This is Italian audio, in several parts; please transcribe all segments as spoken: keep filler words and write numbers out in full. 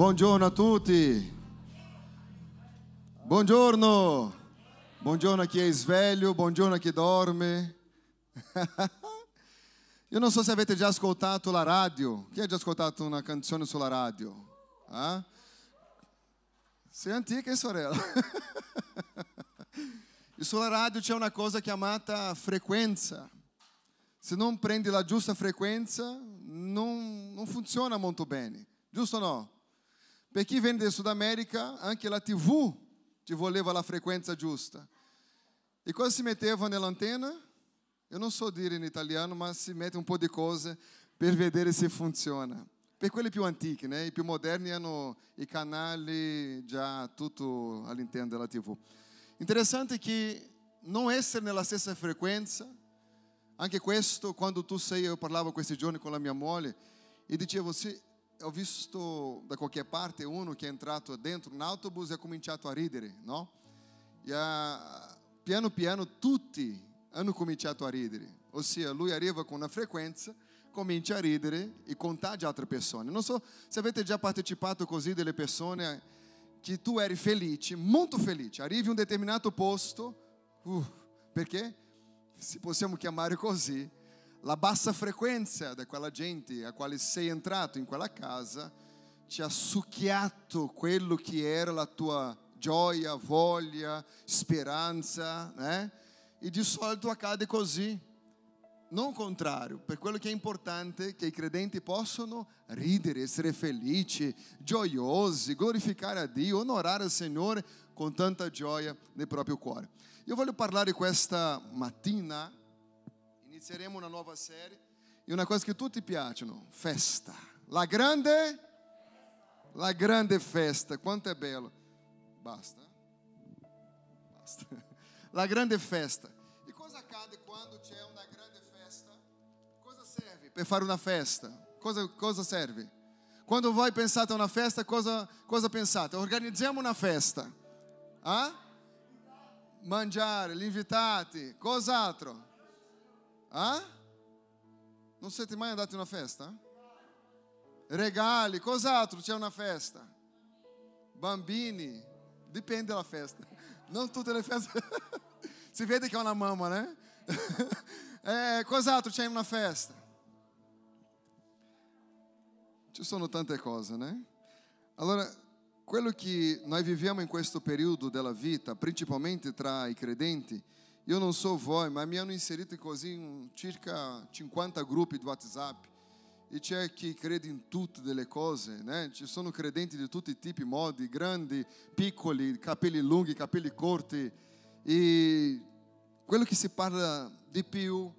Buongiorno a tutti. Buongiorno. Buongiorno a chi è sveglio, buongiorno a chi dorme. Io non so se avete già ascoltato la radio. Chi ha già ascoltato una canzone sulla radio? Ah? Sei antica, sorella. E sulla radio c'è una cosa chiamata frequenza. Se non prendi la giusta frequenza, non, non funziona molto bene. Giusto o no? Per chi viene del Sud America, anche la tivù ti voleva la frequenza giusta. E cosa si metteva nell'antena? Io non so dire in italiano, ma si mette un po' di cose per vedere se funziona. Per quelli più antichi, né? I più moderni hanno i canali già tutto all'interno della tivù. Interessante che non essere nella stessa frequenza, anche questo, quando tu sei, io parlavo questi giorni con la mia moglie e dicevo, sì, ho visto da qualche parte uno che è entrato dentro un autobus e ha cominciato a ridere, no? E a, piano piano tutti hanno cominciato a ridere, ossia lui arriva con una frequenza, comincia a ridere e contagia altre persone. Non so se avete già partecipato così delle persone che tu eri felice, molto felice, arrivi in un determinato posto, uh, perché, se possiamo chiamare così, la bassa frequenza di quella gente a quale sei entrato in quella casa ti ha succhiato quello che era la tua gioia, voglia, speranza, né? E di solito accade così, non contrario, per quello che è importante che i credenti possano ridere, essere felici, gioiosi, glorificare a Dio, onorare il Signore con tanta gioia nel proprio cuore. Io voglio parlare questa mattina, inizieremo una nuova serie, e una cosa che tutti piacciono, festa. La grande, la grande festa, quanto è bello. Basta, basta. La grande festa. E cosa accade quando c'è una grande festa? Cosa serve per fare una festa? Cosa, cosa serve? Quando voi pensate a una festa, cosa, cosa pensate? Organizziamo una festa. Ah? Mangiare, gli invitati, cos'altro? Ah? Non siete mai andati a una festa? Regali, cos'altro c'è una festa? Bambini, dipende dalla festa. Non tutte le feste. Si vede che è una mamma, né? Eh, cos'altro c'è in una festa? Ci sono tante cose, né? Allora, quello che noi viviamo in questo periodo della vita, principalmente tra i credenti, io non so voi, ma mi hanno inserito così in circa cinquanta gruppi di WhatsApp e c'è chi crede in tutte delle cose, né? Ci sono credenti di tutti i tipi, modi, grandi, piccoli, capelli lunghi, capelli corti, e quello che si parla di più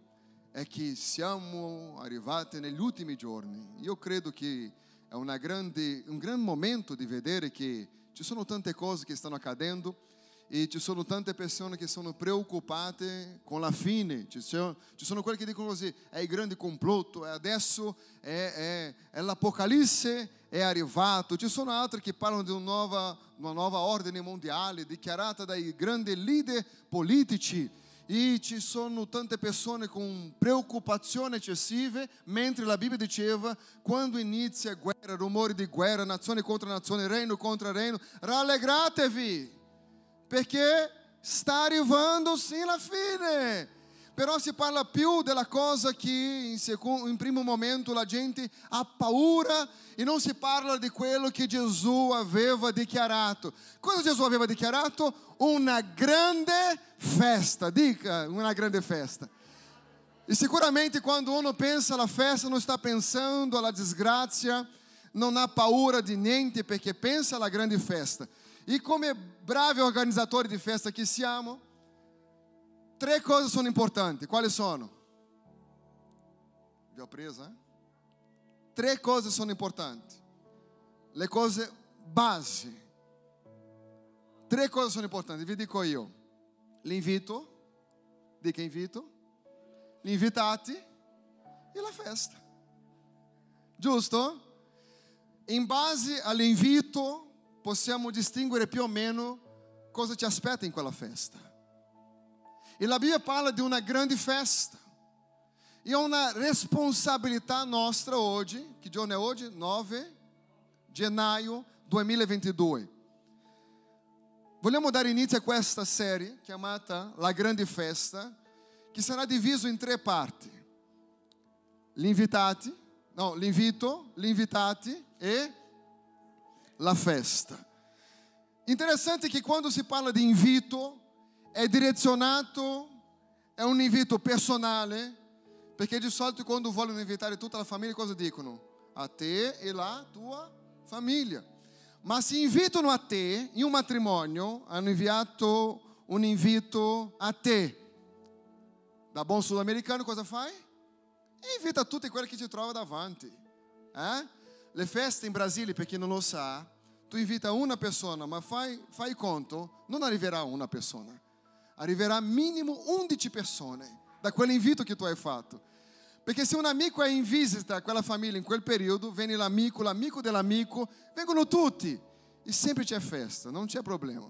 è che siamo arrivati negli ultimi giorni. Io credo che è una grande, un grande momento di vedere che ci sono tante cose che stanno accadendo e ci sono tante persone che sono preoccupate con la fine, ci sono, ci sono quelli che dicono così, è il grande complotto, adesso è, è, è l'Apocalisse è arrivato, ci sono altri che parlano di una nuova, una nuova ordine mondiale dichiarata dai grandi leader politici e ci sono tante persone con preoccupazioni eccessive, mentre la Bibbia diceva, quando inizia guerra, rumori di guerra, nazione contro nazione, reino contro reino, rallegratevi! Perché sta arrivando sì la fine, però si parla più della cosa che in, secondo, in primo momento la gente ha paura e non si parla di quello che Gesù aveva dichiarato. Cosa Gesù aveva dichiarato? Una grande festa, dica una grande festa. E sicuramente quando uno pensa alla festa non sta pensando alla disgrazia, non ha paura di niente perché pensa alla grande festa. E come bravi organizzatori di festa che siamo, tre cose sono importanti. Quali sono? Vi ho preso, eh? Tre cose sono importanti. Le cose base. Tre cose sono importanti, vi dico io. L'invito, dica invito, gli invitati e la festa. Giusto? In base all'invito possiamo distinguere più o meno cosa ti aspetta in quella festa. E la Bibbia parla di una grande festa. E è una responsabilità nostra oggi, che giorno è oggi? nove gennaio duemilaventidue. Vogliamo dare inizio a questa serie chiamata La Grande Festa, che sarà diviso in tre parti: gli invitati, no, l'invito, gli invitati e la festa. Interessante che quando si parla di invito è direzionato, è un invito personale, perché di solito quando vogliono invitare tutta la famiglia cosa dicono? A te e la tua famiglia. Ma se invitano a te in un matrimonio, hanno inviato un invito a te. Da buon sudamericano cosa fai? Invita tutti quelli che ti trova davanti. Eh? Le feste in Brasile, per chi non lo sa, tu invita una persona, ma fai, fai conto, non arriverà una persona. Arriverà minimo undici persone da quell'invito che tu hai fatto. Perché se un amico è in visita a quella famiglia in quel periodo, viene l'amico, l'amico dell'amico, vengono tutti e sempre c'è festa, non c'è problema.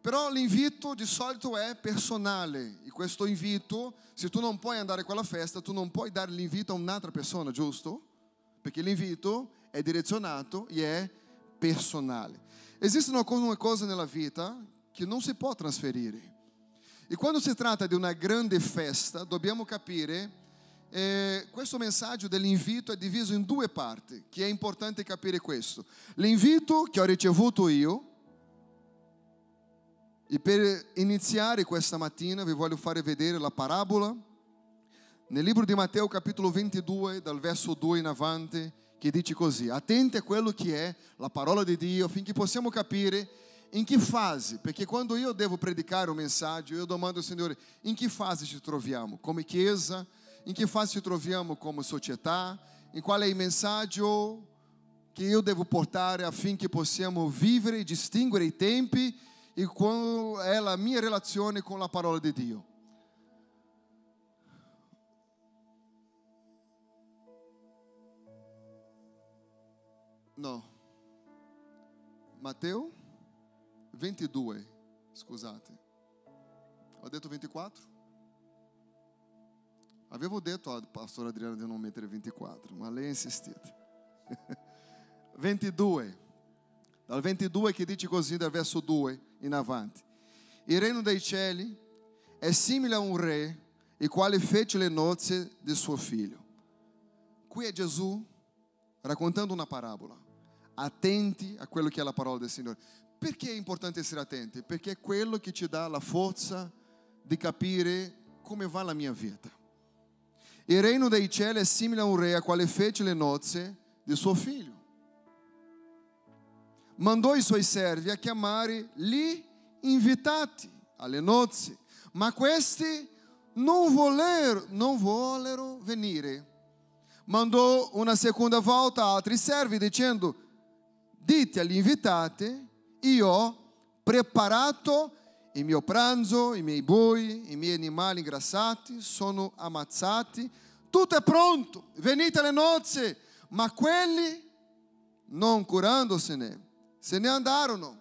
Però l'invito di solito è personale e questo invito, se tu non puoi andare a quella festa, tu non puoi dare l'invito a un'altra persona, giusto? Perché l'invito è direzionato e è personale. Esiste una cosa nella vita che non si può trasferire. E quando si tratta di una grande festa, dobbiamo capire... Eh, questo messaggio dell'invito è diviso in due parti, che è importante capire questo. L'invito che ho ricevuto io, e per iniziare questa mattina vi voglio fare vedere la parabola nel libro di Matteo capitolo ventidue dal verso due in avanti, che dice così: attenti a quello che è la parola di Dio affinché possiamo capire in che fase, perché quando io devo predicare un messaggio io domando al Signore in che fase ci troviamo come chiesa, in che fase ci troviamo come società, in qual è il messaggio che io devo portare affinché possiamo vivere e distinguere i tempi e qual è la mia relazione con la parola di Dio. No. Matteo ventidue, scusate. Ho detto ventiquattro? Avevo detto al pastore Adriano di non mettere ventiquattro, ma lei ha insistito. ventidue, dal ventidue che dice così, dal verso due in avanti. Il regno dei cieli è simile a un re, il quale fece le nozze di suo figlio. Qui è Gesù raccontando una parabola. Attenti a quello che è la parola del Signore. Perché è importante essere attenti? Perché è quello che ci dà la forza di capire come va la mia vita. Il regno dei cieli è simile a un re a quale fece le nozze di suo figlio. Mandò i suoi servi a chiamare gli invitati alle nozze, ma questi non vollero, non vollero venire. Mandò una seconda volta altri servi dicendo: dite agli invitati, io ho preparato il mio pranzo, i miei boi, i miei animali ingrassati sono ammazzati, tutto è pronto, venite alle nozze. Ma quelli, non curandosene, se ne andarono,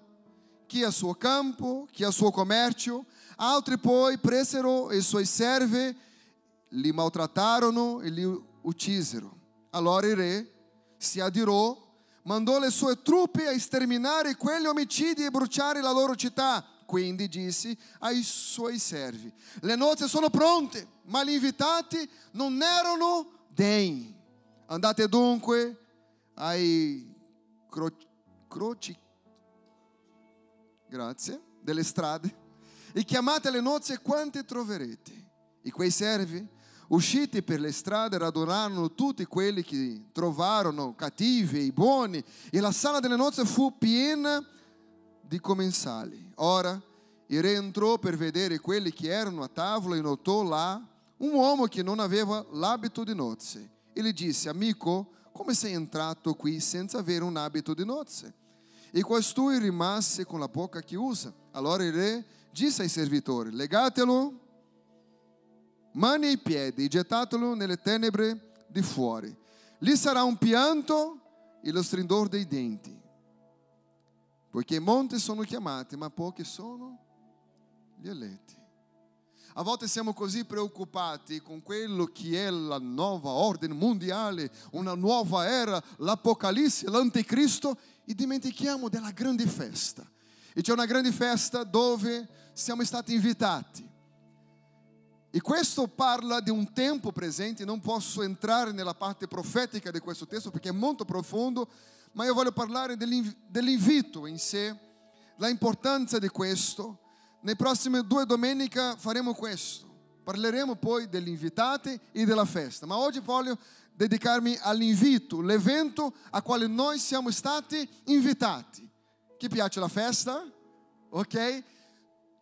chi al suo campo, chi al suo commercio. Altri poi presero i suoi servi, li maltrattarono e li uccisero. Allora il re si adirò, mandò le sue truppe a sterminare quegli omicidi e bruciare la loro città. Quindi disse ai suoi servi: le nozze sono pronte, ma gli invitati non erano degni. Andate dunque ai cro- croci grazie, delle strade e chiamate le nozze quante troverete. E quei servi, usciti per le strade, radunarono tutti quelli che trovarono, cattivi e buoni, e la sala delle nozze fu piena di commensali. Ora il re entrò per vedere quelli che erano a tavola e notò là un uomo che non aveva l'abito di nozze. E gli disse: amico, come sei entrato qui senza avere un abito di nozze? E costui rimase con la bocca chiusa. Allora il re disse ai servitori: legatelo mani e piedi e gettatelo nelle tenebre di fuori. Lì sarà un pianto e lo stridor dei denti, poiché molti sono chiamati, ma pochi sono gli eletti. A volte siamo così preoccupati con quello che è la nuova ordine mondiale, una nuova era, l'Apocalisse, l'Anticristo, e dimentichiamo della grande festa. E c'è una grande festa dove siamo stati invitati. E questo parla di un tempo presente, non posso entrare nella parte profetica di questo testo perché è molto profondo, ma io voglio parlare dell'invito in sé, la importanza di questo. Nei prossimi due domenica faremo questo, parleremo poi degli invitati e della festa, ma oggi voglio dedicarmi all'invito, l'evento a quale noi siamo stati invitati. Chi piace la festa? Ok?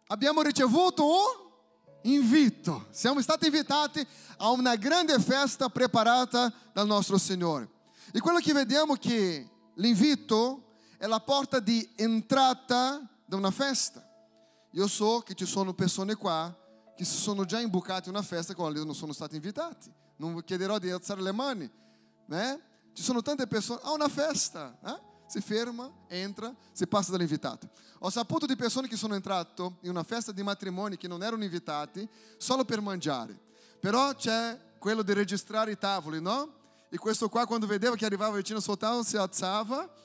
Abbiamo ricevuto un invito, siamo stati invitati a una grande festa preparata dal nostro Signore. E quello che vediamo è che l'invito è la porta di entrata da una festa. Io so che ci sono persone qua che si sono già imbucate in una festa con la quale non sono stati invitati. Non chiederò di alzare le mani, né? Ci sono tante persone a una festa, eh? Si ferma, entra, si passa dall'invitato. Ho saputo di persone che sono entrate in una festa di matrimonio che non erano invitati solo per mangiare. Però c'è quello di registrare i tavoli, no? E questo qua quando vedeva che arrivava vicino al suo tavolo si alzava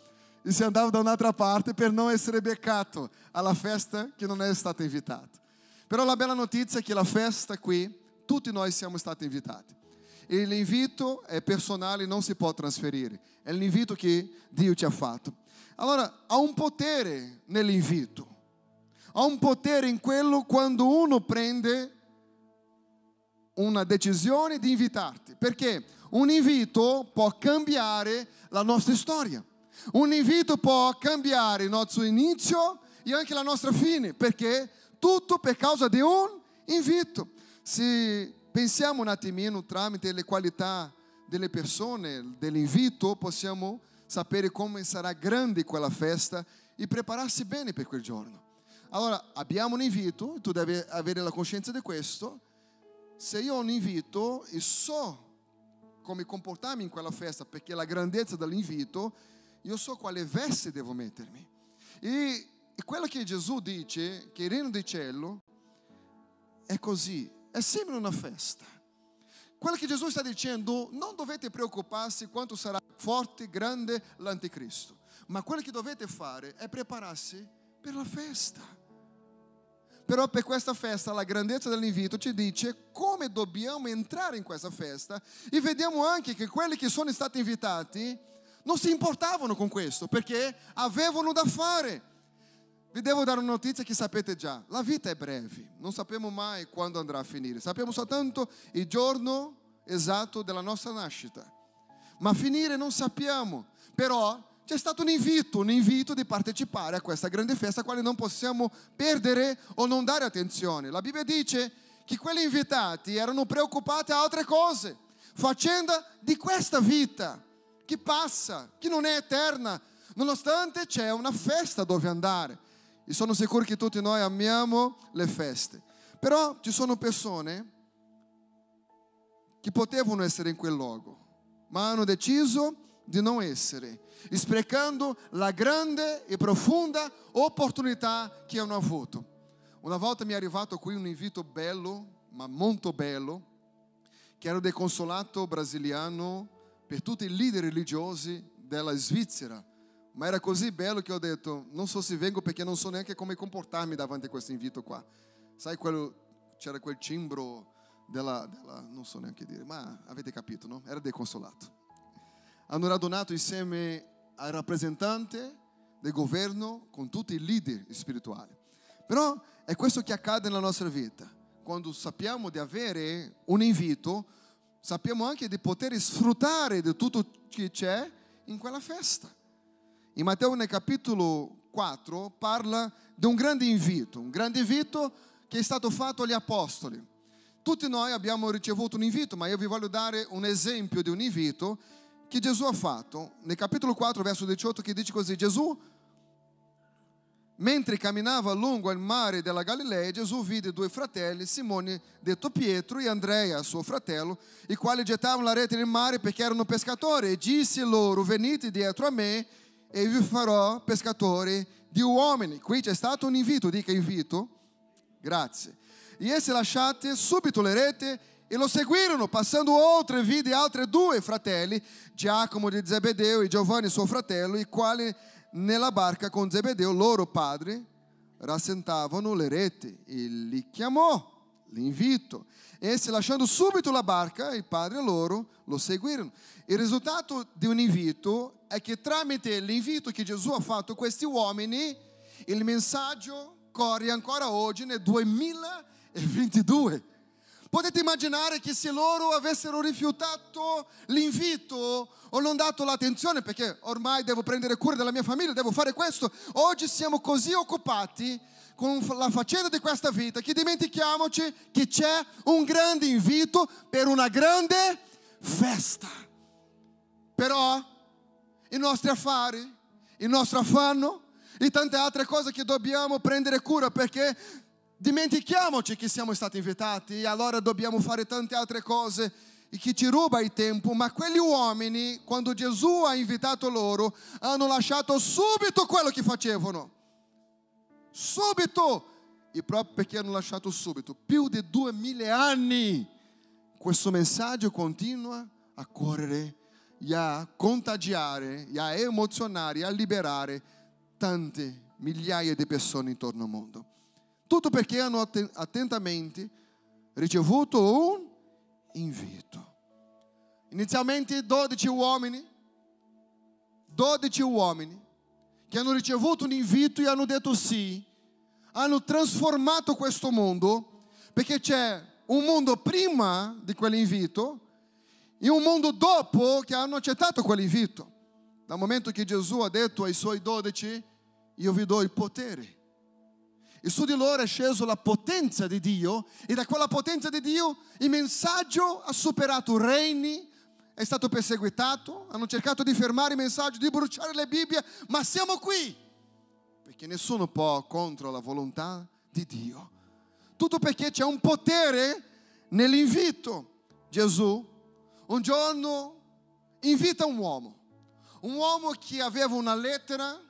e si andava da un'altra parte per non essere beccato alla festa che non è stato invitato. Però la bella notizia è che la festa qui tutti noi siamo stati invitati. E l'invito è personale, non si può trasferire. È l'invito che Dio ci ha fatto. Allora, ha un potere nell'invito. Ha un potere in quello quando uno prende una decisione di invitarti. Perché un invito può cambiare la nostra storia. Un invito può cambiare il nostro inizio e anche la nostra fine. Perché tutto per causa di un invito. Se pensiamo un attimino tramite le qualità delle persone, dell'invito, possiamo sapere come sarà grande quella festa e prepararsi bene per quel giorno. Allora, abbiamo un invito, tu devi avere la coscienza di questo. Se io ho un invito e so come comportarmi in quella festa, perché la grandezza dell'invito, io so quale veste devo mettermi. E quello che Gesù dice, che il regno del cielo è così. È simile a una festa. Quello che Gesù sta dicendo, non dovete preoccuparsi quanto sarà forte, grande l'anticristo, ma quello che dovete fare è prepararsi per la festa. Però per questa festa, la grandezza dell'invito ci dice come dobbiamo entrare in questa festa e vediamo anche che quelli che sono stati invitati non si importavano con questo perché avevano da fare. Vi devo dare una notizia che sapete già, la vita è breve, non sappiamo mai quando andrà a finire, sappiamo soltanto il giorno esatto della nostra nascita, ma finire non sappiamo, però c'è stato un invito, un invito di partecipare a questa grande festa a quale non possiamo perdere o non dare attenzione. La Bibbia dice che quelli invitati erano preoccupati a altre cose, faccenda di questa vita che passa, che non è eterna, nonostante c'è una festa dove andare. E sono sicuro che tutti noi amiamo le feste. Però ci sono persone che potevano essere in quel luogo, ma hanno deciso di non essere, sprecando la grande e profonda opportunità che hanno avuto. Una volta mi è arrivato qui un invito bello, ma molto bello, che era del consolato brasiliano per tutti i leader religiosi della Svizzera. Ma era così bello che ho detto, non so se vengo perché non so neanche come comportarmi davanti a questo invito qua. Sai, quello, c'era quel timbro della, della, non so neanche dire, ma avete capito, no? Era del consolato. Hanno radunato insieme al rappresentante del governo con tutti i leader spirituali. Però è questo che accade nella nostra vita. Quando sappiamo di avere un invito, sappiamo anche di poter sfruttare di tutto che c'è in quella festa. In Matteo nel capitolo quattro parla di un grande invito, un grande invito che è stato fatto agli apostoli. Tutti noi abbiamo ricevuto un invito, ma io vi voglio dare un esempio di un invito che Gesù ha fatto. Nel capitolo quattro, verso diciotto, che dice così, Gesù, mentre camminava lungo il mare della Galilea, Gesù vide due fratelli, Simone detto Pietro e Andrea, suo fratello, i quali gettavano la rete nel mare perché erano pescatori, e disse loro, venite dietro a me, e vi farò pescatori di uomini. Qui c'è stato un invito, dica invito. Grazie. gli essi lasciate subito le reti e lo seguirono. Passando oltre vide altri due fratelli, Giacomo di Zebedeo e Giovanni suo fratello, i quali nella barca con Zebedeo loro padre rassentavano le reti. E li chiamò, l'invito. Essi lasciando subito la barca, i padri loro lo seguirono. Il risultato di un invito è che tramite l'invito che Gesù ha fatto a questi uomini, il messaggio corre ancora oggi nel duemilaventidue. Potete immaginare che se loro avessero rifiutato l'invito o non dato l'attenzione, perché ormai devo prendere cura della mia famiglia, devo fare questo, oggi siamo così occupati con la faccenda di questa vita che dimentichiamoci che c'è un grande invito per una grande festa. Però i nostri affari, il nostro affanno e tante altre cose che dobbiamo prendere cura, perché dimentichiamoci che siamo stati invitati e allora dobbiamo fare tante altre cose e che ci ruba il tempo. Ma quegli uomini, quando Gesù ha invitato loro, hanno lasciato subito quello che facevano. Subito! E proprio perché hanno lasciato subito, più di duemila anni, questo messaggio continua a correre e a contagiare, e a emozionare, e a liberare tante migliaia di persone intorno al mondo. Tutto perché hanno attentamente ricevuto un invito. Inizialmente dodici uomini, dodici uomini, che hanno ricevuto un invito e hanno detto sì, hanno trasformato questo mondo, perché c'è un mondo prima di quell'invito e un mondo dopo che hanno accettato quell'invito. Dal momento che Gesù ha detto ai suoi dodici, io vi do il potere, e su di loro è sceso la potenza di Dio, e da quella potenza di Dio il messaggio ha superato regni, è stato perseguitato, hanno cercato di fermare il messaggio, di bruciare le Bibbie, ma siamo qui perché nessuno può contro la volontà di Dio. Tutto perché c'è un potere nell'invito. Gesù un giorno invita un uomo, un uomo che aveva una lettera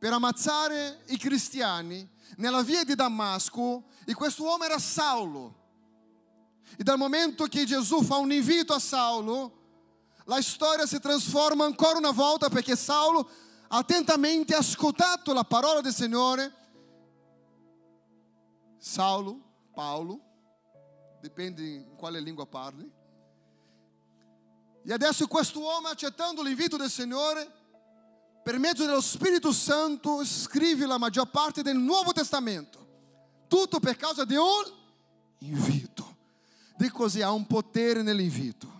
per ammazzare i cristiani nella via di Damasco, e questo uomo era Saulo. E dal momento che Gesù fa un invito a Saulo, la storia si trasforma ancora una volta, perché Saulo attentamente ha ascoltato la parola del Signore. Saulo, Paolo, dipende in quale lingua parli. E adesso quest'uomo, accettando l'invito del Signore, per mezzo dello Spirito Santo scrive la maggior parte del Nuovo Testamento. Tutto per causa di un invito. Di così ha un potere nell'invito.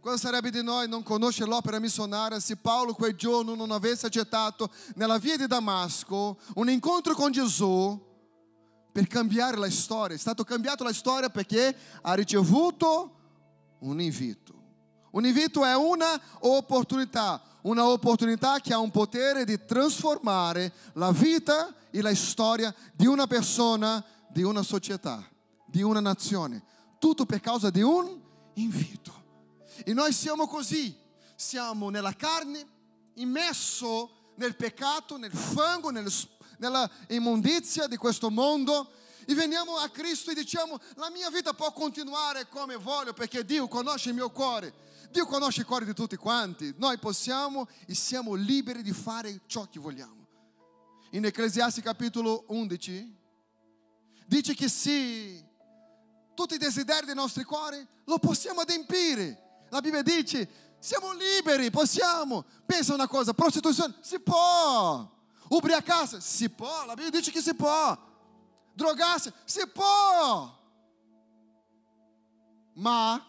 Cosa sarebbe di noi non conoscere l'opera missionaria se Paolo quel giorno non avesse accettato nella via di Damasco un incontro con Gesù per cambiare la storia. È stato cambiato la storia perché ha ricevuto un invito. Un invito è una opportunità, una opportunità che ha un potere di trasformare la vita e la storia di una persona, di una società, di una nazione. Tutto per causa di un invito. E noi siamo così, siamo nella carne, immerso nel peccato, nel fango, nel, nella immondizia di questo mondo, e veniamo a Cristo e diciamo la mia vita può continuare come voglio perché Dio conosce il mio cuore, Dio conosce il cuore di tutti quanti, noi possiamo e siamo liberi di fare ciò che vogliamo. In Ecclesiastes capitolo undici dice che sì, tutti i desideri dei nostri cuori lo possiamo adempiere. La Bibbia dice, siamo liberi, possiamo. Pensa una cosa, prostituzione, si può. Ubriacarsi, si può. La Bibbia dice che si può. Drogarsi, si può. Ma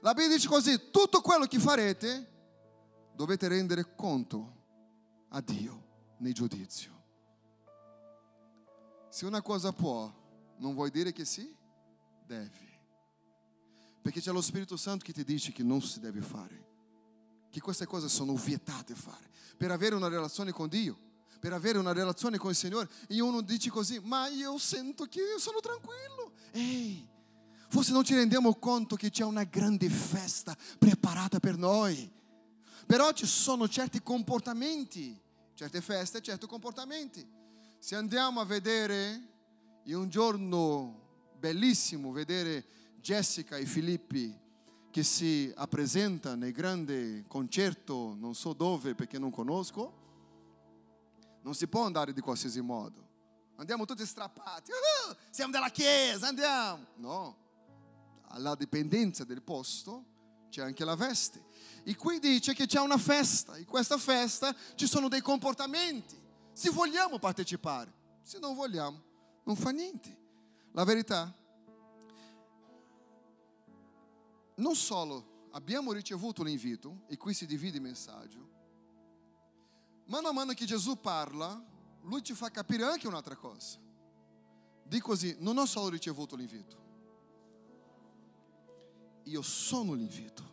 la Bibbia dice così, tutto quello che farete dovete rendere conto a Dio nel giudizio. Se una cosa può, non vuol dire che si deve. Perché c'è lo Spirito Santo che ti dice che non si deve fare, che queste cose sono vietate fare, per avere una relazione con Dio, per avere una relazione con il Signore. E uno dice così, ma io sento che io sono tranquillo. Ehi, forse non ci rendiamo conto che c'è una grande festa preparata per noi. Però ci sono certi comportamenti, certe feste, certi comportamenti. Se andiamo a vedere E un giorno bellissimo vedere Jessica e Filippi che si appresenta nel grande concerto, non so dove perché non conosco. Non si può andare di qualsiasi modo. Andiamo tutti strappati. Uh, siamo della chiesa, andiamo. No, alla dipendenza del posto c'è anche la veste. E qui dice che c'è una festa. In questa festa ci sono dei comportamenti. Se vogliamo partecipare, se non vogliamo, non fa niente. La verità, non solo abbiamo ricevuto un invito, e qui si divide il messaggio, mano a mano che Gesù parla, lui ci fa capire anche un'altra cosa. Dico così, non ho solo ricevuto l'invito, io sono l'invito.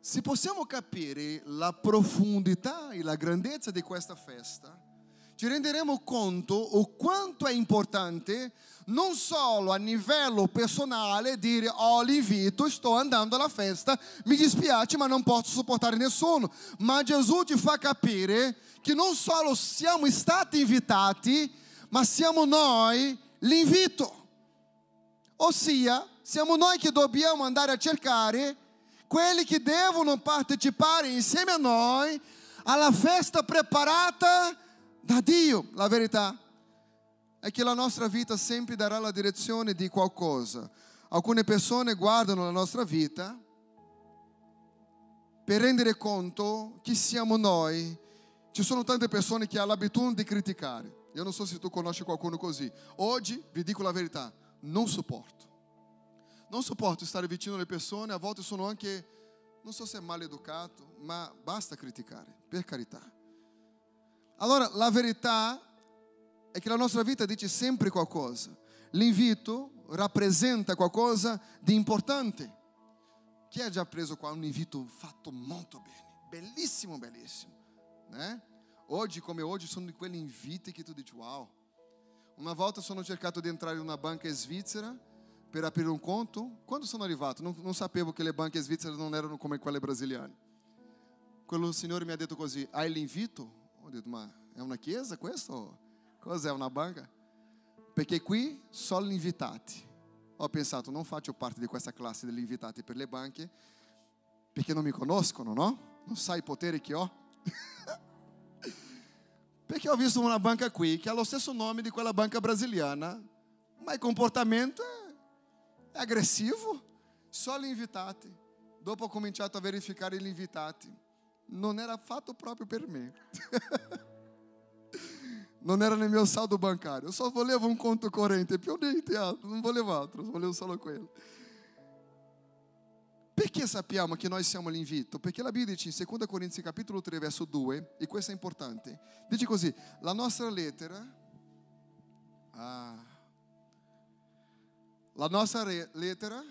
Se possiamo capire la profondità e la grandezza di questa festa, ci renderemo conto o quanto è importante non solo a livello personale dire ho l'invito, sto andando alla festa, mi dispiace ma non posso sopportare nessuno, ma Gesù ci fa capire che non solo siamo stati invitati, ma siamo noi l'invito. Ossia, siamo noi che dobbiamo andare a cercare quelli che devono partecipare insieme a noi alla festa preparata da Dio. La verità è che la nostra vita sempre darà la direzione di qualcosa. Alcune persone guardano la nostra vita per rendere conto chi siamo noi. Ci sono tante persone che hanno l'abitudine di criticare. Io non so se tu conosci qualcuno così. Oggi vi dico la verità, non sopporto. Non sopporto stare vicino alle persone, a volte sono anche, non so se è maleducato, ma basta criticare, per carità. Allora, la verità è che la nostra vita dice sempre qualcosa. L'invito rappresenta qualcosa di importante. Chi ha già preso qua un invito fatto molto bene? Bellissimo, bellissimo. Né? Oggi come oggi sono di quegli inviti che tu dici, wow. Una volta sono cercato di entrare in una banca svizzera per aprire un conto. Quando sono arrivato, non, non sapevo che le banche svizzere non erano come quelle brasiliane. Quello signore mi ha detto così, hai l'invito? Ho detto, ma è una chiesa questo? Cos'è una banca? Perché qui solo gli invitati. Ho pensato, non faccio parte di questa classe degli invitati per le banche, perché non mi conoscono, no? Non sai il potere che ho. Perché ho visto una banca qui che ha lo stesso nome di quella banca brasiliana, ma il comportamento è aggressivo. Solo gli invitati. Dopo ho cominciato a verificare gli invitati. Non era fatto proprio per me. Non era nel mio saldo bancario. Só volevo un conto corrente, più niente altro. Non volevo altro, volevo solo quello. Perché sappiamo che noi siamo l'invito? Perché la Bibbia dice in seconda Corinzi capitolo tre verso due, e questo è importante. Dice così: la nostra lettera ah, la nostra re, lettera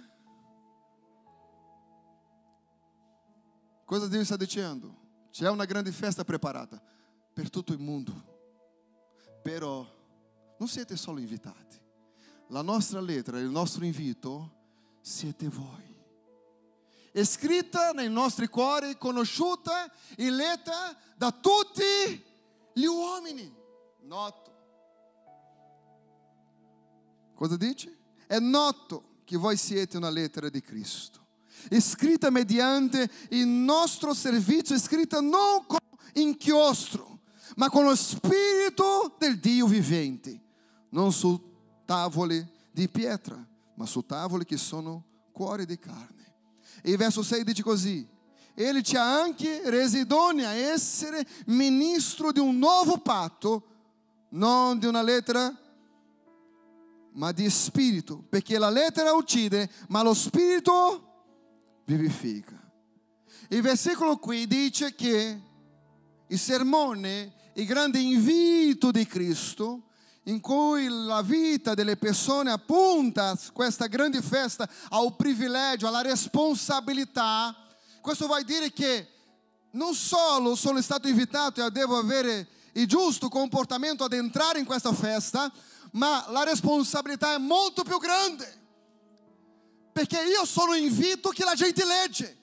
cosa Dio sta dicendo? C'è una grande festa preparata per tutto il mondo. Però non siete solo invitati. La nostra lettera, il nostro invito, siete voi. È scritta nei nostri cuori, conosciuta e letta da tutti gli uomini. Noto. Cosa dice? È noto che voi siete una lettera di Cristo, scritta mediante il nostro servizio, scritta non con inchiostro, ma con lo spirito del Dio vivente, non su tavole di pietra, ma su tavole che sono cuori di carne. E il verso sei dice così: Ele ci ha anche resi idonei a essere ministro di un nuovo patto, non di una lettera, ma di spirito, perché la lettera uccide, ma lo spirito vivifica. Il versículo qui dice che il sermone, il grande invito di Cristo, in cui la vita delle persone appunta a questa grande festa, al privilegio, alla responsabilità. Questo vuol dire che non solo sono stato invitato e devo avere il giusto comportamento ad entrare in questa festa, ma la responsabilità è molto più grande. Perché io sono invito che la gente legge.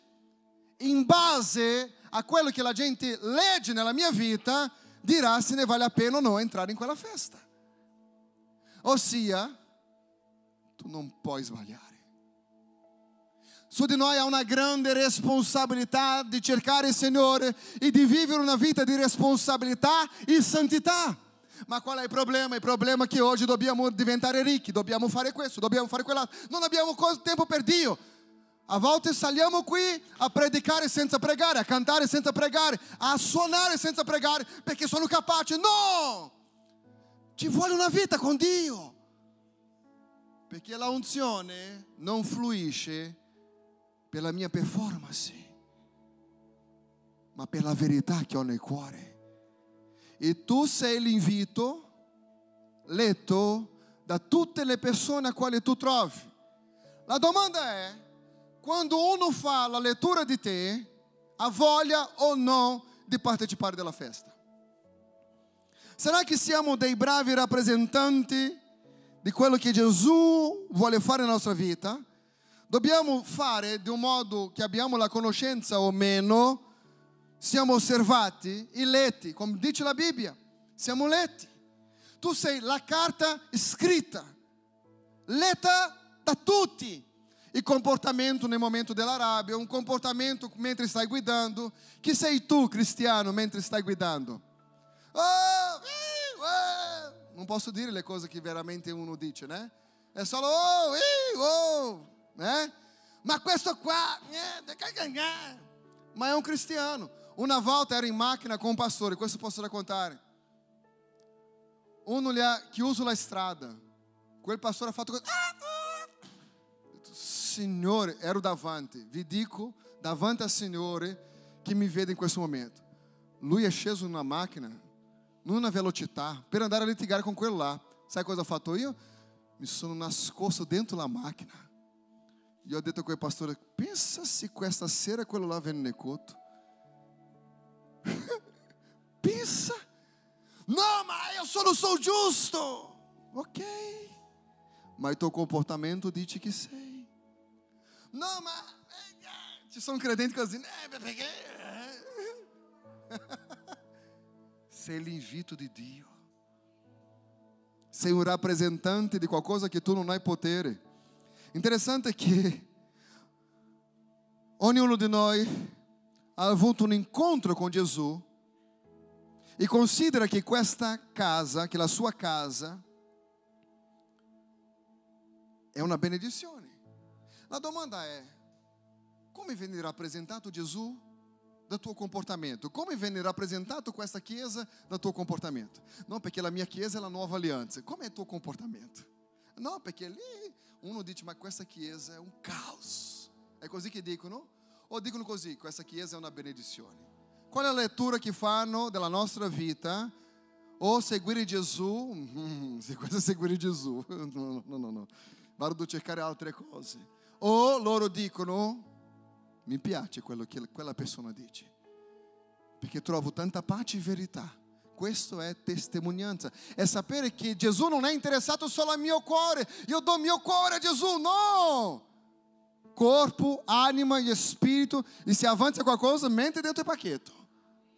In base a quello che la gente legge nella mia vita, dirà se ne vale a pena o no entrare in quella festa. Ossia, tu non puoi sbagliare. Su di noi ha una grande responsabilità di cercare il Signore e di vivere una vita di responsabilità e santità. Ma qual è il problema? Il problema è che oggi dobbiamo diventare ricchi, dobbiamo fare questo, dobbiamo fare quell'altro. Non abbiamo tempo per Dio. A volte saliamo qui a predicare senza pregare, a cantare senza pregare, a suonare senza pregare, perché sono capace. No! Ci vuole una vita con Dio. Perché la unzione non fluisce per la mia performance, ma per la verità che ho nel cuore. E tu sei l'invito letto da tutte le persone a quali tu trovi. La domanda è, quando uno fa la lettura di te, ha voglia o no di partecipare della festa? Sarà che siamo dei bravi rappresentanti di quello che Gesù vuole fare nella nostra vita? Dobbiamo fare di un modo che abbiamo la conoscenza o meno, siamo osservati e letti, come dice la Bibbia, siamo letti. Tu sei la carta scritta, letta da tutti. Il comportamento nel momento della rabbia, un comportamento mentre stai guidando. Chi sei tu, cristiano, mentre stai guidando? Oh, oh, oh. Non posso dire le cose che veramente uno dice, né? È solo oh, oh, né? Ma questo qua, ma è un cristiano. Una volta ero in macchina con un pastore, questo posso raccontare. Uno che usa la strada, quel pastore ha fatto così. Signore, ero davanti, vi dico davanti al Signore che mi vede in questo momento. Lui è sceso nella macchina, nella velocità, per andare a litigare con quello là. Sai cosa ho fatto io? Mi sono nascosto dentro la macchina. E ho detto a quel pastore, pensa se questa sera quello là venne nel culto. Pensa. No, ma io sono so giusto. Ok. Ma il tuo comportamento dice che sei. No, ma ci sono credenti così. Perché? Sei l'invito di Dio. Sei un rappresentante di qualcosa che tu non hai potere. Interessante è che ognuno di noi ha avuto un incontro con Gesù e considera che questa casa, che la sua casa, è una benedizione. La domanda è, come viene rappresentato Gesù dal tuo comportamento? Come viene rappresentato questa chiesa dal tuo comportamento? No, perché la mia chiesa è la nuova alleanza. Come è il tuo comportamento? No, perché lì uno dice, ma questa chiesa è un caos. È così che dicono? O dicono così, questa chiesa è una benedizione. Qual è la lettura che fanno della nostra vita? O seguire Gesù? Mm, se questo è seguire Gesù. No, no, no, no. Vado a cercare altre cose. O loro dicono, mi piace quello che quella persona dice, perché trovo tanta pace e verità. Questo è testimonianza, è sapere che Gesù non è interessato solo al mio cuore, io do il mio cuore a Gesù, no! Corpo, anima e spirito, e se avanza qualcosa, mente dentro il pacchetto,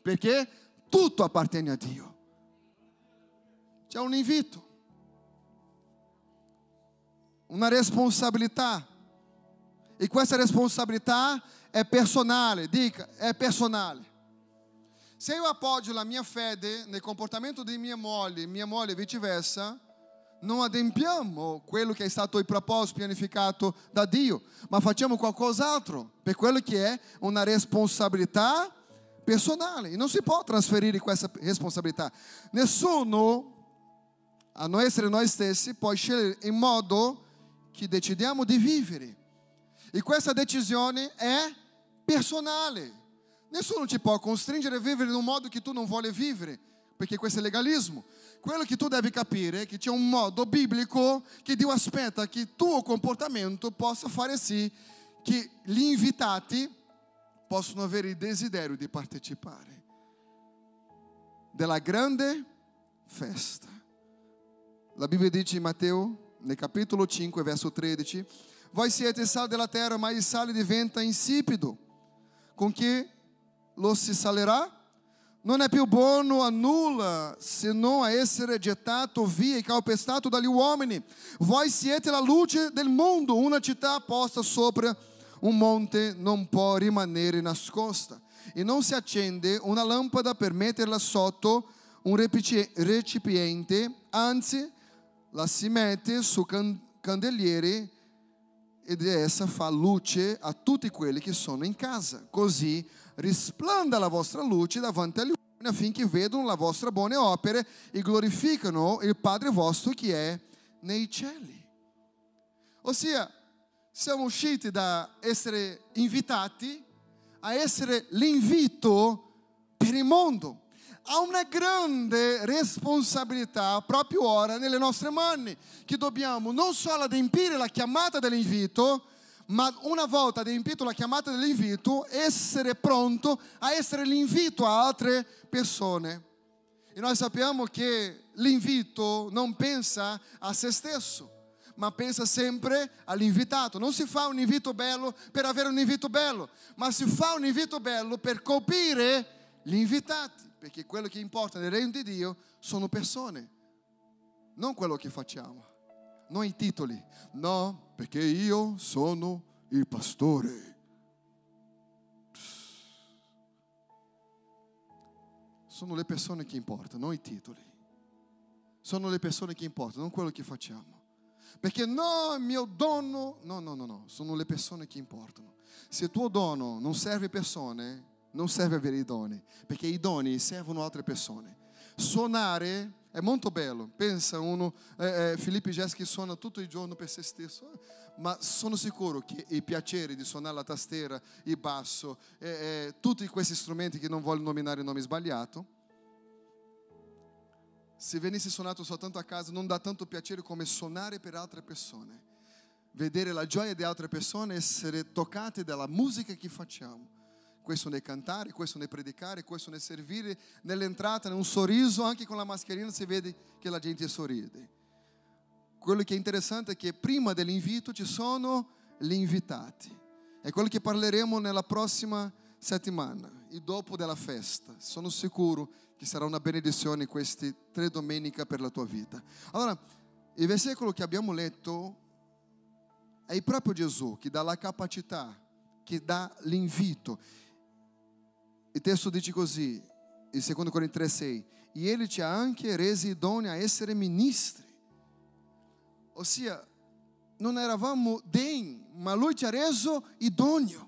perché tutto appartiene a Dio. C'è un invito, una responsabilità. E questa responsabilità è personale, dica, è personale. Se io appoggio la mia fede nel comportamento di mia moglie, mia moglie viceversa, non adempiamo quello che è stato il proposito pianificato da Dio, ma facciamo qualcos'altro, per quello che è una responsabilità personale. E non si può trasferire questa responsabilità. Nessuno, a noi essere noi stessi, può scegliere in modo che decidiamo di vivere. E questa decisione è personale. Nessuno ti può costringere a vivere in un modo che tu non vuoi vivere, perché questo è legalismo. Quello che tu devi capire è che c'è un modo biblico che Dio aspetta che il tuo comportamento possa fare sì che gli invitati possano avere il desiderio di partecipare della grande festa. La Bibbia dice in Matteo, nel capitolo cinque, verso tredici, voi siete il sale della terra, ma il sale diventa insipido. Con che lo si salerà? Non è più buono a nulla se non a essere gettato via e calpestato dagli uomini. Voi siete la luce del mondo. Una città posta sopra un monte non può rimanere nascosta. E non si accende una lampada per metterla sotto un recipiente, anzi la si mette sul candeliere ed essa fa luce a tutti quelli che sono in casa. Così risplanda la vostra luce davanti agli uomini, affinché vedano la vostra buone opere e glorificano il Padre vostro che è nei cieli. Ossia, siamo usciti da essere invitati a essere l'invito per il mondo. Ha una grande responsabilità proprio ora nelle nostre mani, che dobbiamo non solo adempiere la chiamata dell'invito, ma una volta adempiuto la chiamata dell'invito, essere pronto a essere l'invito a altre persone. E noi sappiamo che l'invito non pensa a se stesso, ma pensa sempre all'invitato. Non si fa un invito bello per avere un invito bello, ma si fa un invito bello per colpire gli invitati. Perché quello che importa nel regno di Dio sono persone, non quello che facciamo, non i titoli. No, perché io sono il pastore. Sono le persone che importano, non i titoli. Sono le persone che importano, non quello che facciamo. Perché no, il mio dono, no, no, no, no, sono le persone che importano. Se il tuo dono non serve persone, non serve avere i doni, perché i doni servono altre persone. Suonare è molto bello. Pensa uno, eh, eh, Filippo e Jessica suonano tutto il giorno per se stesso, ma sono sicuro che il piacere di suonare la tastiera, il basso, eh, eh, tutti questi strumenti che non voglio nominare il nome sbagliato, se venisse suonato soltanto a casa non dà tanto piacere come suonare per altre persone. Vedere la gioia di altre persone, essere toccate dalla musica che facciamo. Questo nel cantare, questo nel predicare, questo nel servire, nell'entrata, nel un sorriso, anche con la mascherina si vede che la gente sorride. Quello che è interessante è che prima dell'invito ci sono gli invitati. È quello che parleremo nella prossima settimana e dopo della festa. Sono sicuro che sarà una benedizione queste tre domeniche per la tua vita. Allora, il versículo che abbiamo letto è il proprio Gesù che dà la capacità, che dà l'invito. Il testo dice così, in secondo Corinzi tre sei, e Ele ci ha anche resi idonei a essere ministri. Ossia, non eravamo degni, ma Lui ci ha reso idoneo.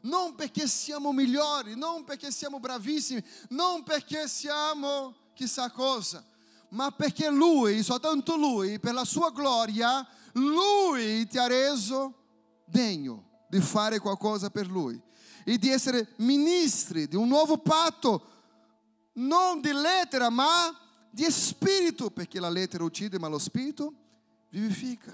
Non perché siamo migliori, non perché siamo bravissimi, non perché siamo chissà cosa, ma perché Lui, soltanto Lui, per la Sua gloria, Lui ti ha reso degno di fare qualcosa per Lui. E di essere ministri di un nuovo patto, non di lettera ma di spirito, perché la lettera uccide ma lo spirito vivifica.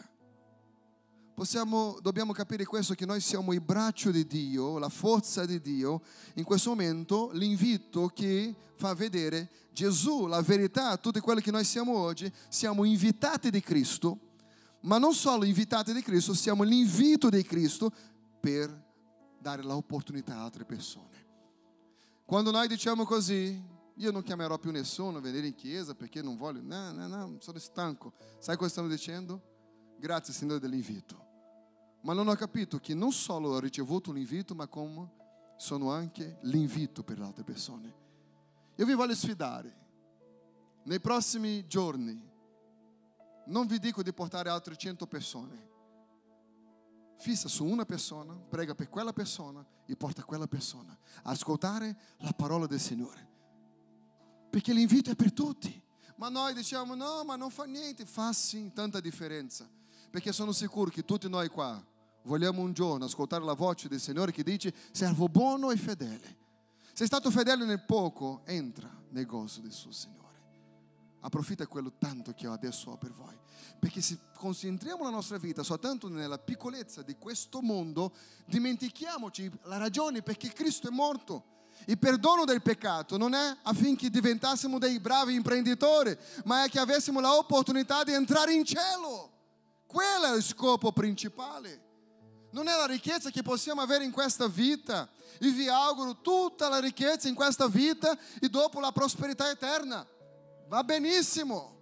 Possiamo, dobbiamo capire questo, che noi siamo il braccio di Dio, la forza di Dio. In questo momento l'invito che fa vedere Gesù, la verità, tutto quello che noi siamo oggi, siamo invitati di Cristo, ma non solo invitati di Cristo, siamo l'invito di Cristo per dare l'opportunità a altre persone. Quando noi diciamo così, io non chiamerò più nessuno a venire in chiesa perché non voglio, no, no, no, sono stanco. Sai cosa stanno dicendo? Grazie Signore dell'invito. Ma non ho capito che non solo ho ricevuto l'invito, ma come sono anche l'invito per le altre persone. Io vi voglio sfidare. Nei prossimi giorni, non vi dico di portare altre cento persone. Fissa su una persona, prega per quella persona e porta quella persona a ascoltare la parola del Signore. Perché l'invito è per tutti. Ma noi diciamo no, ma non fa niente. Fa sì tanta differenza. Perché sono sicuro che tutti noi qua vogliamo un giorno ascoltare la voce del Signore che dice: servo buono e fedele. Sei stato fedele nel poco, entra nel gozo del suo Signore. Approfitta quello tanto che io adesso ho per voi. Perché se concentriamo la nostra vita soltanto nella piccolezza di questo mondo, dimentichiamoci la ragione perché Cristo è morto. Il perdono del peccato non è affinché diventassimo dei bravi imprenditori, ma è che avessimo l'opportunità di entrare in cielo. Quello è il scopo principale. Non è la ricchezza che possiamo avere in questa vita. Io vi auguro tutta la ricchezza in questa vita e dopo la prosperità eterna. Va benissimo.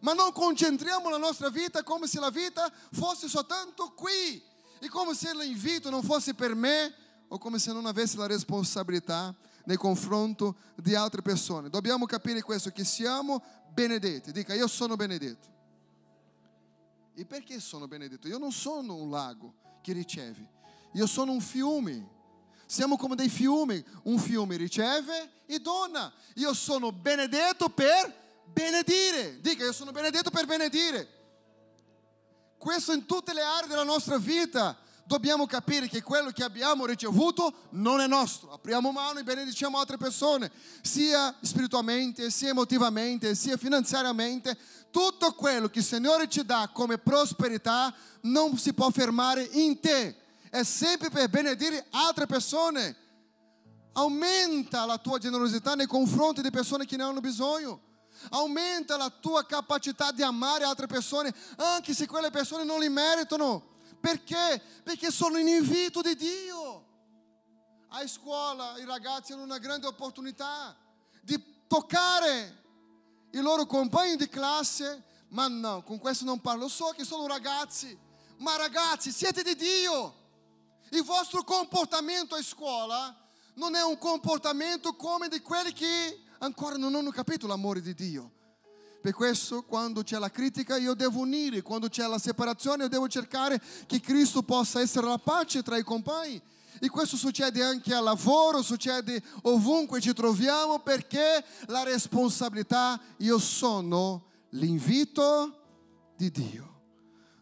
Ma non concentriamo la nostra vita come se la vita fosse soltanto qui. E come se l'invito non fosse per me o come se non avessi la responsabilità nei confronti di altre persone. Dobbiamo capire questo, che siamo benedetti. Dica, io sono benedetto. E perché sono benedetto? Io non sono un lago che riceve, io sono un fiume. Siamo come dei fiumi, un fiume riceve e dona. Io sono benedetto per benedire. Dica, io sono benedetto per benedire. Questo in tutte le aree della nostra vita. Dobbiamo capire che quello che abbiamo ricevuto non è nostro. Apriamo mano e benediciamo altre persone, sia spiritualmente, sia emotivamente, sia finanziariamente. Tutto quello che il Signore ci dà come prosperità non si può fermare in te. È sempre per benedire altre persone. Aumenta la tua generosità nei confronti di persone che ne hanno bisogno. Aumenta la tua capacità di amare altre persone, anche se quelle persone non li meritano. Perché? Perché sono in invito di Dio. A scuola i ragazzi hanno una grande opportunità di toccare i loro compagni di classe, ma no, con questo non parlo. So che sono ragazzi, ma ragazzi, siete di Dio. Il vostro comportamento a scuola non è un comportamento come di quelli che ancora non hanno capito l'amore di Dio. Per questo, quando c'è la critica, io devo unire. Quando c'è la separazione, io devo cercare che Cristo possa essere la pace tra i compagni. E questo succede anche al lavoro, succede ovunque ci troviamo, perché la responsabilità, io sono l'invito di Dio.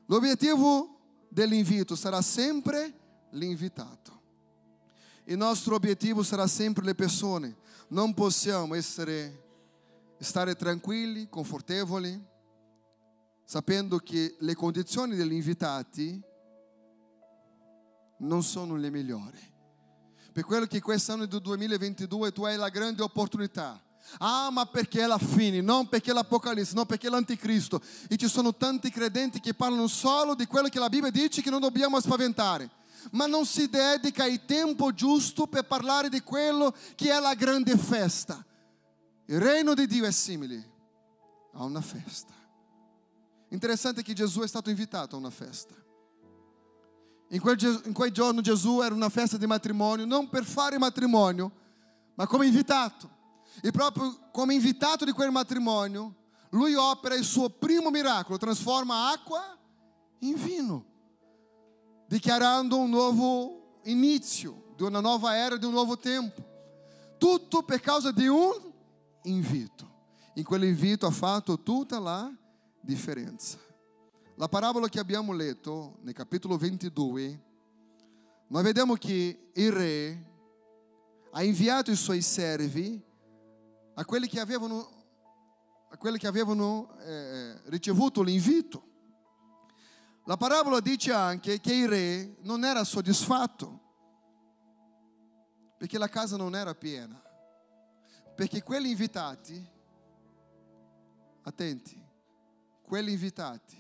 L'obiettivo dell'invito sarà sempre l'invitato. Il nostro obiettivo sarà sempre le persone. Non possiamo essere... stare tranquilli, confortevoli, sapendo che le condizioni degli invitati non sono le migliori. Per quello che quest'anno del duemilaventidue tu hai la grande opportunità. Ah, ma perché è la fine, non perché l'Apocalisse, non perché l'Anticristo. E ci sono tanti credenti che parlano solo di quello che la Bibbia dice, che non dobbiamo spaventare. Ma non si dedica il tempo giusto per parlare di quello che è la grande festa. Il reino di Dio è simile a una festa. Interessante che Gesù è stato invitato a una festa. In quel, in quel giorno Gesù era una festa di matrimonio, non per fare matrimonio, ma come invitato. E proprio come invitato di quel matrimonio, lui opera il suo primo miracolo, trasforma acqua in vino, dichiarando un nuovo inizio, di una nuova era, di un nuovo tempo. Tutto per causa di un invito. In quell'invito ha fatto tutta la differenza. La parabola che abbiamo letto nel capitolo ventidue, noi vediamo che il re ha inviato i suoi servi a quelli che avevano a quelli che avevano eh, ricevuto l'invito. La parabola dice anche che il re non era soddisfatto perché la casa non era piena. Perché quelli invitati, attenti, quelli invitati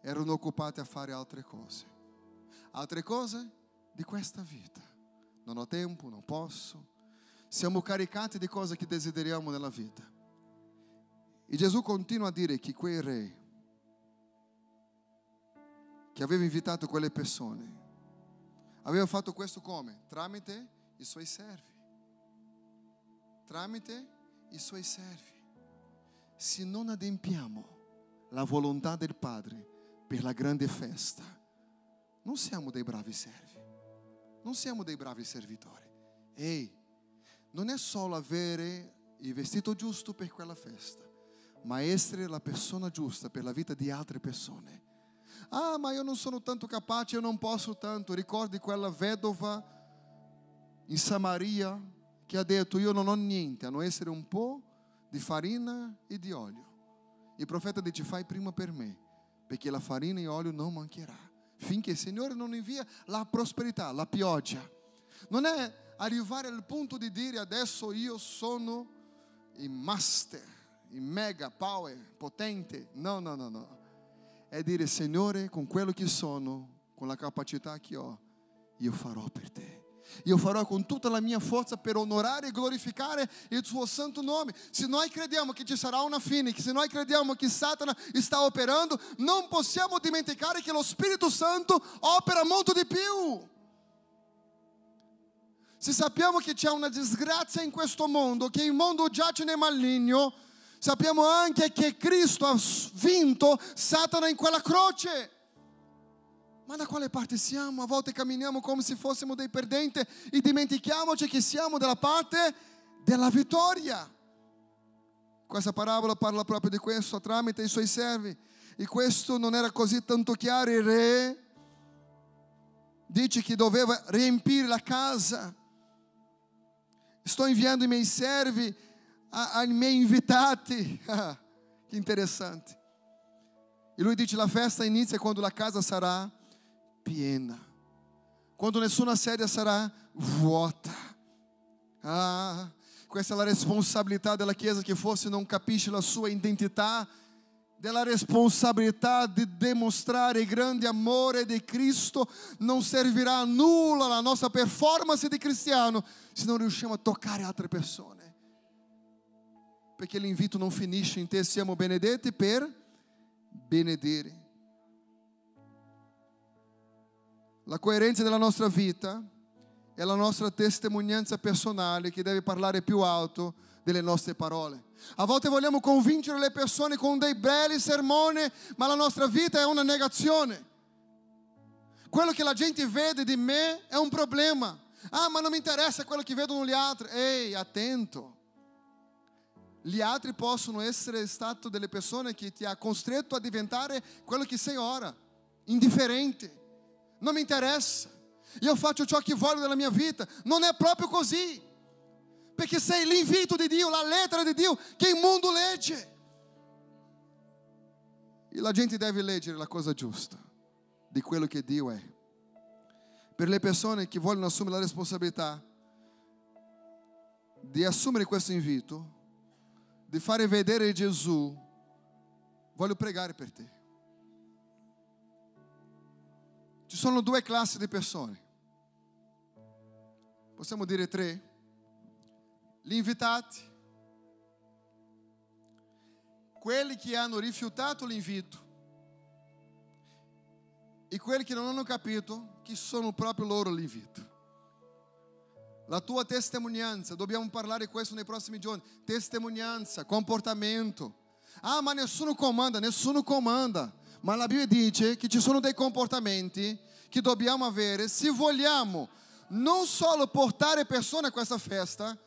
erano occupati a fare altre cose. Altre cose di questa vita. Non ho tempo, non posso. Siamo caricati di cose che desideriamo nella vita. E Gesù continua a dire che quel re che aveva invitato quelle persone, aveva fatto questo come? Tramite i suoi servi. Tramite i suoi servi. Se non adempiamo la volontà del Padre per la grande festa, non siamo dei bravi servi, non siamo dei bravi servitori. Ehi, non è solo avere il vestito giusto per quella festa, ma essere la persona giusta per la vita di altre persone. Ah, ma io non sono tanto capace, io non posso tanto. Ricordi quella vedova in Samaria che ha detto, io non ho niente a non essere un po' di farina e di olio. Il profeta dice, fai prima per me, perché la farina e l'olio non mancherà, finché il Signore non invia la prosperità, la pioggia. Non è arrivare al punto di dire, adesso io sono il master, il mega power, potente. No, no, no, no. È dire, Signore, con quello che sono, con la capacità che ho, io farò per te. Io farò con tutta la mia forza per onorare e glorificare il suo santo nome. Se noi crediamo che ci sarà una fine, se noi crediamo che Satana sta operando, non possiamo dimenticare che lo Spirito Santo opera molto di più. Se sappiamo che c'è una disgrazia in questo mondo, che il mondo giace nel maligno, sappiamo anche che Cristo ha vinto Satana in quella croce. Ma da quale parte siamo? A volte camminiamo come se fossimo dei perdenti e dimentichiamoci che siamo dalla parte della vittoria. Questa parabola parla proprio di questo tramite i suoi servi. E questo non era così tanto chiaro. Il re dice che doveva riempire la casa. Sto inviando i miei servi ai miei invitati. Che interessante. E lui dice la festa inizia quando la casa sarà piena, quando nessuna sedia sarà vuota. Ah, questa è la responsabilità della Chiesa che forse non capisce la sua identità, della responsabilità di dimostrare il grande amore di Cristo. Non servirà a nulla la nostra performance di cristiano se non riusciamo a toccare altre persone, perché l'invito non finisce in te, siamo benedetti per benedire. La coerenza della nostra vita è la nostra testimonianza personale che deve parlare più alto delle nostre parole. A volte vogliamo convincere le persone con dei belli sermoni, ma la nostra vita è una negazione. Quello che la gente vede di me è un problema. Ah, ma non mi interessa quello che vedono gli altri. Ehi, attento. Gli altri possono essere stati delle persone che ti ha costretto a diventare quello che sei ora, indifferente. Non mi interessa, io faccio ciò che voglio della mia vita. Non è proprio così, perché sei l'invito di Dio, la lettera di Dio che il mondo legge. E la gente deve leggere la cosa giusta di quello che Dio è. Per le persone che vogliono assumere la responsabilità di assumere questo invito, di fare vedere Gesù, voglio pregare per te. Ci sono due classi di persone, possiamo dire tre: gli invitati, quelli che hanno rifiutato l'invito, e quelli che non hanno capito che sono proprio loro l'invito. La tua testimonianza, dobbiamo parlare di questo nei prossimi giorni, testimonianza, comportamento. Ah, ma nessuno comanda, nessuno comanda. Ma la Bibbia dice che ci sono dei comportamenti che dobbiamo avere se vogliamo non solo portare persone a questa festa,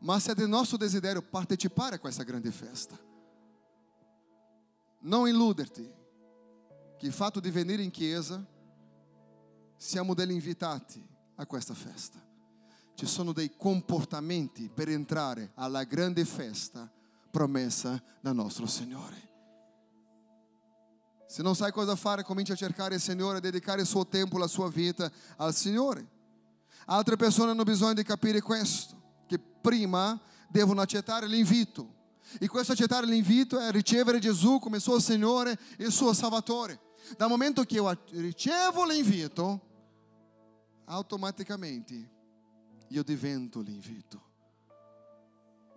ma se è del nostro desiderio partecipare a questa grande festa. Non illuderti che il fatto di venire in chiesa siamo degli invitati a questa festa. Ci sono dei comportamenti per entrare alla grande festa promessa da nostro Signore. Se non sai cosa fare, comincia a cercare il Signore, a dedicare il suo tempo, la sua vita al Signore. Altre persone hanno bisogno di capire questo, che prima devono accettare l'invito. E questo accettare l'invito è ricevere Gesù come suo Signore e suo Salvatore. Dal momento che io ricevo l'invito, automaticamente io divento l'invito.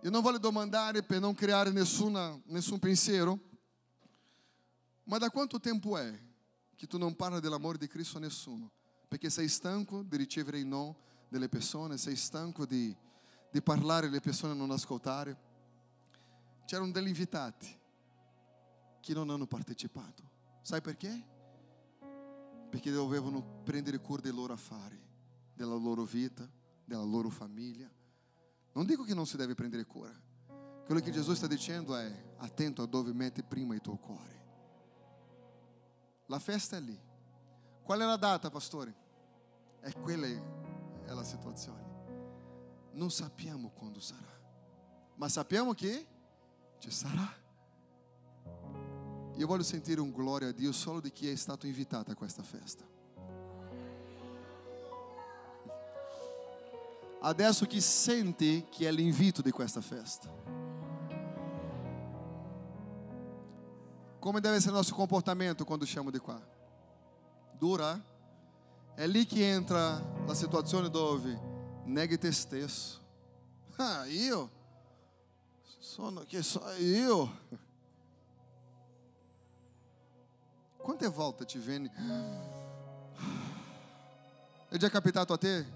Io non voglio domandare per non creare nessuna, nessun pensiero. Ma da quanto tempo è che tu non parli dell'amore di Cristo a nessuno? Perché sei stanco di ricevere il no delle persone, sei stanco di, di parlare e le persone non ascoltare. C'erano degli invitati che non hanno partecipato. Sai perché? Perché dovevano prendere cura dei loro affari, della loro vita, della loro famiglia. Non dico che non si deve prendere cura. Quello che Gesù sta dicendo è: attento a dove metti prima il tuo cuore. La festa è lì. Qual è la data, pastore? È quella è la situazione. Non sappiamo quando sarà, ma sappiamo che ci sarà. Io voglio sentire un gloria a Dio solo di chi è stato invitato a questa festa. Adesso chi sente che è l'invito di questa festa? Come deve essere il nostro comportamento quando usciamo di qua? Dura, È lì che entra la situazione dove nega te stesso. Ah, io? Sono che so io? Quante volte ti viene? È già capitato a te?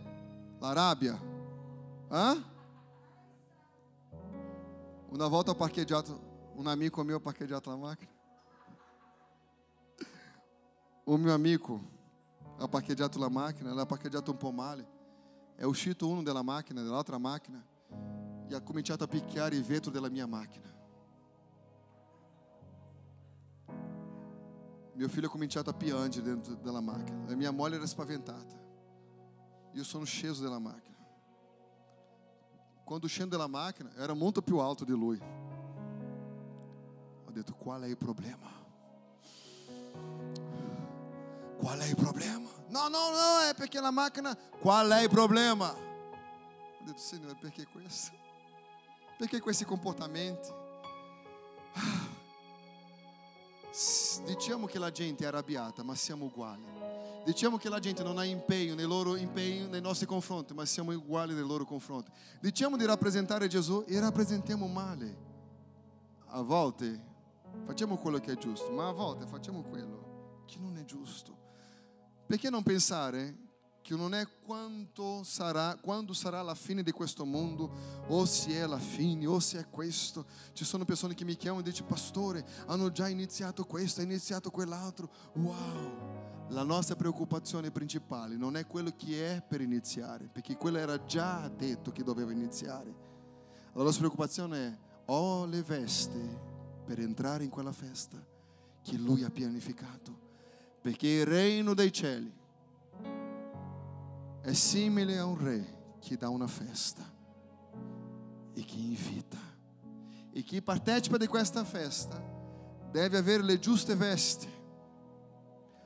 La rabbia? Eh? Una volta ho parcheggiato, un amico mio ha parcheggiato la macchina. O meu amico ha parcheggiato la macchina, l'ha parcheggiato un pomale, è uscito uno della macchina, dell'altra macchina, e ha cominciato a picchiare il vetro della mia macchina. Mio figlio ha cominciato a piangere dentro della macchina, la mia moglie era spaventata, io sono sceso della macchina. Quando scendo della macchina, era molto più alto di lui. Ho detto, qual è il problema? Qual è il problema? No, no, no, è perché la macchina... Qual è il problema? Ho detto, Signore, perché questo? Perché questi comportamenti? Diciamo che la gente è arrabbiata, ma siamo uguali. Diciamo che la gente non ha impegno nei loro impegni, nei nostri confronti, ma siamo uguali nei loro confronti. Diciamo di rappresentare Gesù e rappresentiamo male. A volte facciamo quello che è giusto, ma a volte facciamo quello che non è giusto. Perché non pensare che non è quanto sarà, quando sarà la fine di questo mondo, o se è la fine, o se è questo. Ci sono persone che mi chiamano e dicono, pastore, hanno già iniziato questo, è iniziato quell'altro. Wow! La nostra preoccupazione principale non è quello che è per iniziare, perché quello era già detto che doveva iniziare. La nostra preoccupazione è, ho le vesti per entrare in quella festa che Lui ha pianificato. Perché il regno dei cieli è simile a un re che dà una festa e che invita. E chi partecipa di questa festa deve avere le giuste vesti.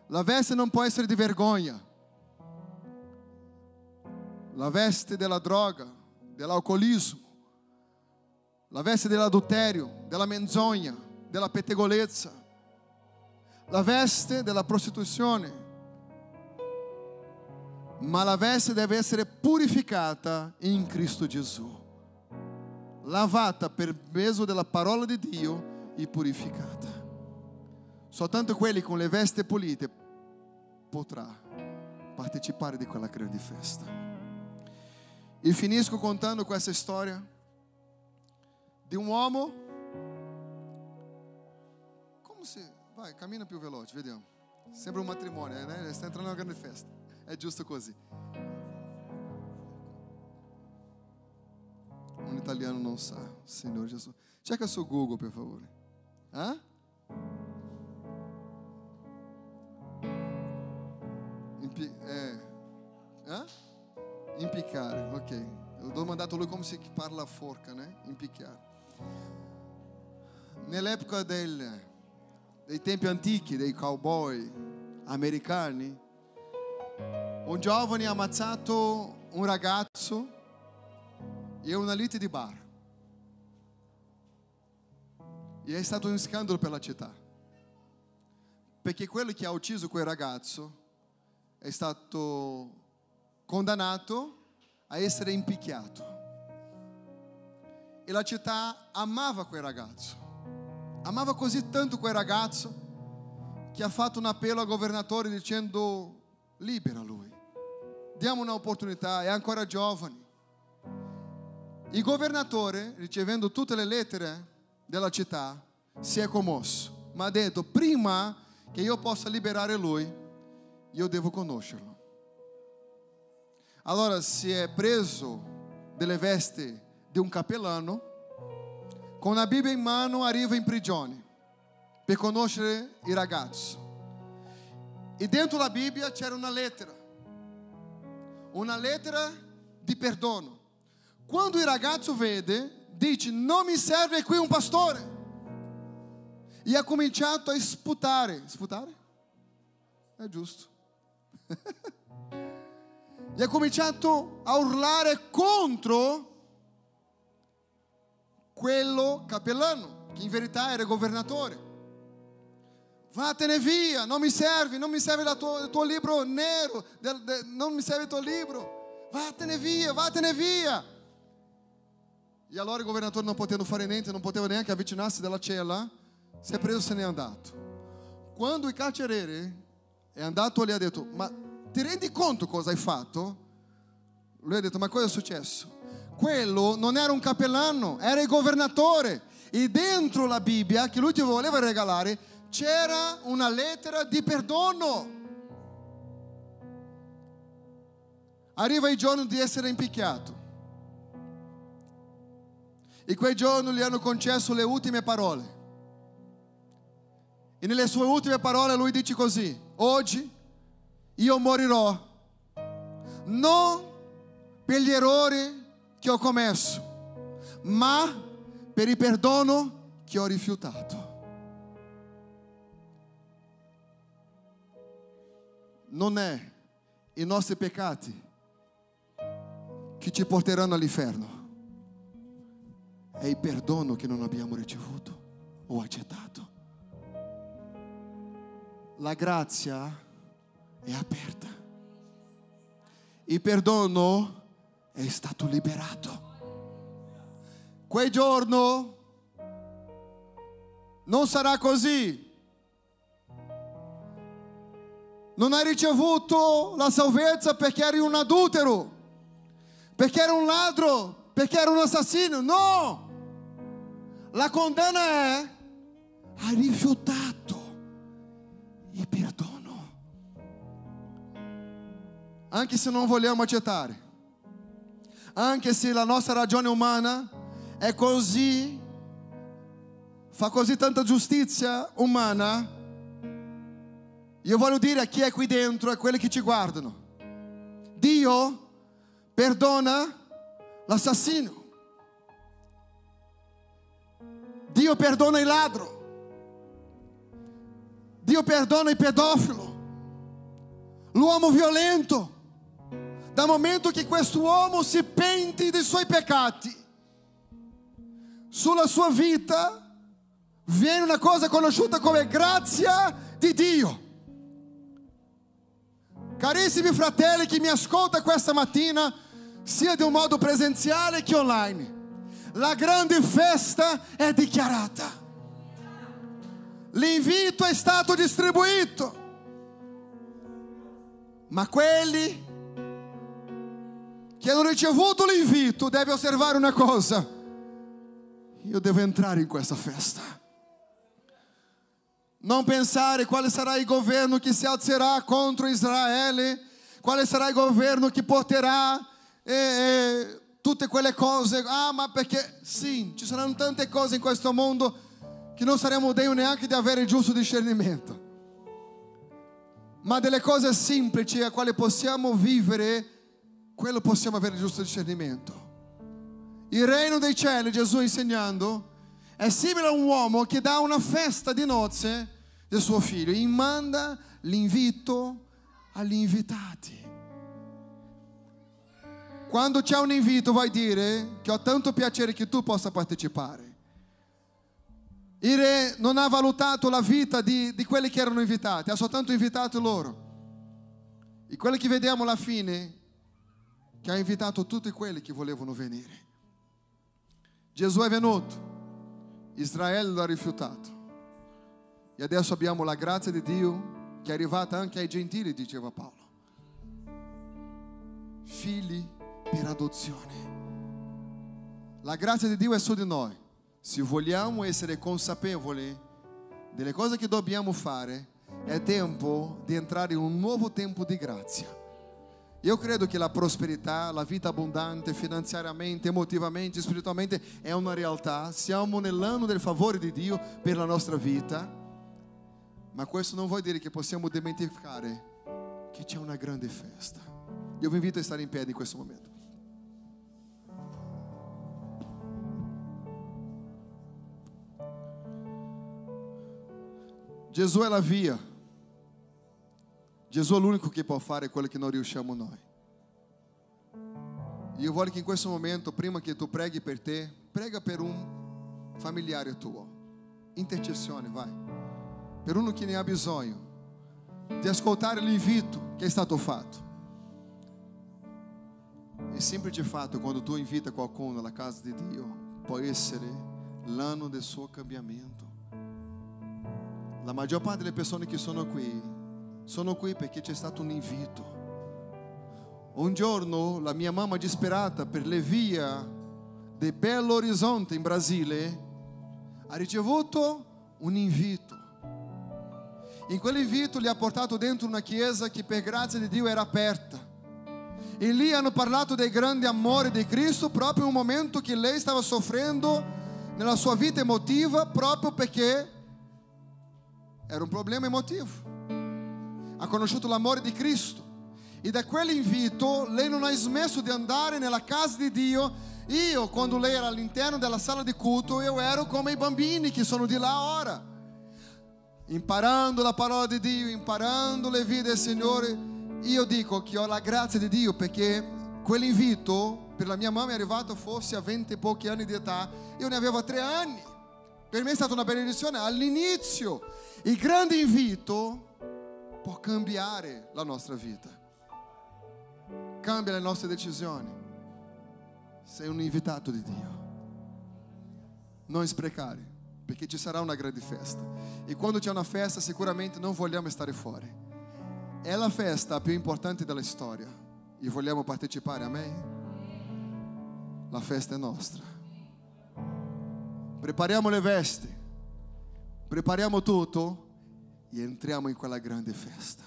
La veste non può essere di vergogna. La veste della droga, dell'alcolismo, la veste dell'adulterio, della menzogna, della pettegolezza. La veste della prostituzione, ma la veste deve essere purificata in Cristo Gesù, lavata per mezzo della parola di Dio e purificata. Soltanto quelli con le vesti pulite potrà partecipare di quella grande festa. E finisco contando questa storia di un uomo, come si... Vai, cammina più veloce, vediamo. Sembra un matrimonio, né? Sta entrando in una grande festa. È giusto così. Un italiano non sa, Signore Gesù. Cerca su Google, per favore. Eh? Impi- eh. Eh? Impiccare, ok. Ho domandato a lui come si parla a forca, né? Impiccare. Nell'epoca del... dei tempi antichi, dei cowboy americani, un giovane ha ammazzato un ragazzo in una lite di bar. E è stato un scandalo per la città, perché quello che ha ucciso quel ragazzo è stato condannato a essere impicchiato. E la città amava quel ragazzo. Amava così tanto quel ragazzo che ha fatto un appello al governatore dicendo, libera lui, diamo un'opportunità, è ancora giovane. Il governatore, ricevendo tutte le lettere della città, si è commosso, ma ha detto, prima che io possa liberare lui, io devo conoscerlo. Allora si è preso delle vesti di un capellano, con la Bibbia in mano arriva in prigione per conoscere il ragazzo. E dentro la Bibbia c'era una lettera, una lettera di perdono. Quando il ragazzo vede, dice, non mi serve qui un pastore. E ha cominciato a sputare. Sputare? È giusto. E ha cominciato a urlare contro quello capellano, che in verità era governatore. Vattene via, non mi servi, non mi serve il tuo, tuo libro nero, del, de, non mi serve il tuo libro, vattene via, vattene via. E allora il governatore, non potendo fare niente, non poteva neanche avvicinarsi dalla cella, si è preso e se n'è andato. Quando il carceriere è andato lì e ha detto: ma ti rendi conto cosa hai fatto? Lui ha detto: ma cosa è successo? Quello non era un cappellano, era il governatore. E dentro la Bibbia che lui ti voleva regalare c'era una lettera di perdono. Arriva il giorno di essere impiccato. E quel giorno gli hanno concesso le ultime parole. E nelle sue ultime parole lui dice così: oggi io morirò, non per gli errori che ho commesso, ma per il perdono che ho rifiutato. Non è i nostri peccati che ci porteranno all'inferno, è il perdono che non abbiamo ricevuto o accettato. La grazia è aperta, il perdono è stato liberato. Quel giorno non sarà così. Non hai ricevuto la salvezza perché eri un adultero, perché eri un ladro, perché eri un assassino. No! La condanna è: hai rifiutato il perdono. Anche se non vogliamo accettare, anche se la nostra ragione umana è così, fa così tanta giustizia umana. Io voglio dire a chi è qui dentro, a quelli che ci guardano: Dio perdona l'assassino, Dio perdona il ladro, Dio perdona il pedofilo, l'uomo violento, dal momento che quest'uomo si penti dei suoi peccati. Sulla sua vita viene una cosa conosciuta come grazia di Dio. Carissimi fratelli che mi ascolta questa mattina, sia di un modo presenziale che online, la grande festa è dichiarata, l'invito è stato distribuito, ma quelli che hanno ricevuto l'invito devono osservare una cosa: io devo entrare in questa festa. Non pensare quale sarà il governo che si alzerà contro Israele, quale sarà il governo che porterà eh, eh, tutte quelle cose. Ah, ma perché sì, ci saranno tante cose in questo mondo che non saremo degni neanche di avere il giusto discernimento. Ma delle cose semplici a quali possiamo vivere, quello possiamo avere il giusto discernimento. Il regno dei cieli, Gesù insegnando, è simile a un uomo che dà una festa di nozze del suo figlio e manda l'invito agli invitati. Quando c'è un invito vai a dire che ho tanto piacere che tu possa partecipare. Il re non ha valutato la vita di, di quelli che erano invitati, ha soltanto invitato loro. E quello che vediamo alla fine, che ha invitato tutti quelli che volevano venire. Gesù è venuto, Israele l'ha rifiutato e adesso abbiamo la grazia di Dio che è arrivata anche ai gentili, diceva Paolo, figli per adozione. La grazia di Dio è su di noi. Se vogliamo essere consapevoli delle cose che dobbiamo fare, è tempo di entrare in un nuovo tempo di grazia. Io credo che la prosperità, la vita abbondante, finanziariamente, emotivamente, spiritualmente, è una realtà. Siamo nell'anno del favore di Dio per la nostra vita. Ma questo non vuol dire che possiamo dimenticare che c'è una grande festa. Io vi invito a stare in piedi in questo momento. Gesù è la via. Gesù è l'unico che può fare quello che non riusciamo noi. Io voglio che in questo momento, prima che tu preghi per te, prega per un familiare tuo. Intercessione, vai. per uno che ne ha bisogno di ascoltare l'invito che è stato fatto. E sempre di fatto, quando tu invita qualcuno alla casa di Dio, può essere l'anno del suo cambiamento. La maggior parte delle persone che sono qui, sono qui perché c'è stato un invito. Un giorno la mia mamma, disperata per le vie di Belo Horizonte in Brasile, ha ricevuto un invito. In quell'invito li ha portato dentro una chiesa che per grazia di Dio era aperta. E lì hanno parlato del grande amore di Cristo proprio in un momento che lei stava soffrendo nella sua vita emotiva, proprio perché era un problema emotivo. Ha conosciuto l'amore di Cristo e da quell'invito lei non ha smesso di andare nella casa di Dio. Io, quando lei era all'interno della sala di culto, io ero come i bambini che sono di là ora, imparando la parola di Dio, imparando le vie del Signore. Io dico che ho la grazia di Dio perché quell'invito per la mia mamma è arrivato forse a venti e pochi anni di età. Io ne avevo tre anni. Per me è stata una benedizione all'inizio. Il grande invito può cambiare la nostra vita, cambia le nostre decisioni. Sei un invitato di Dio, non sprecare, perché ci sarà una grande festa. E quando c'è una festa sicuramente non vogliamo stare fuori. È la festa più importante della storia e vogliamo partecipare, amen? La festa è nostra. Prepariamo le vesti, prepariamo tutto e entriamo in quella grande festa.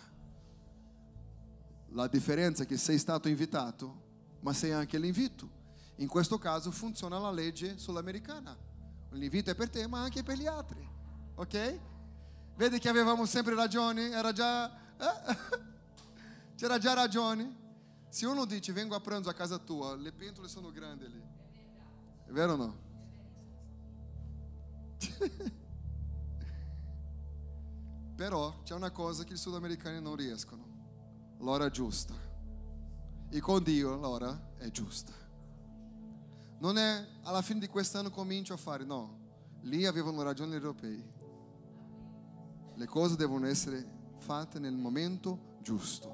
La differenza è che sei stato invitato, ma sei anche l'invito. In questo caso funziona la legge sudamericana. L'invito è per te, ma anche per gli altri, ok? Vedi che avevamo sempre ragione, era già... c'era già ragione. Se uno dice vengo a pranzo a casa tua, le pentole sono grandi lì, è vero o no? Però c'è una cosa che i sudamericani non riescono: l'ora giusta. E con Dio l'ora è giusta. Non è alla fine di quest'anno comincio a fare, no, lì avevano ragione gli europei. Le cose devono essere fatte nel momento giusto.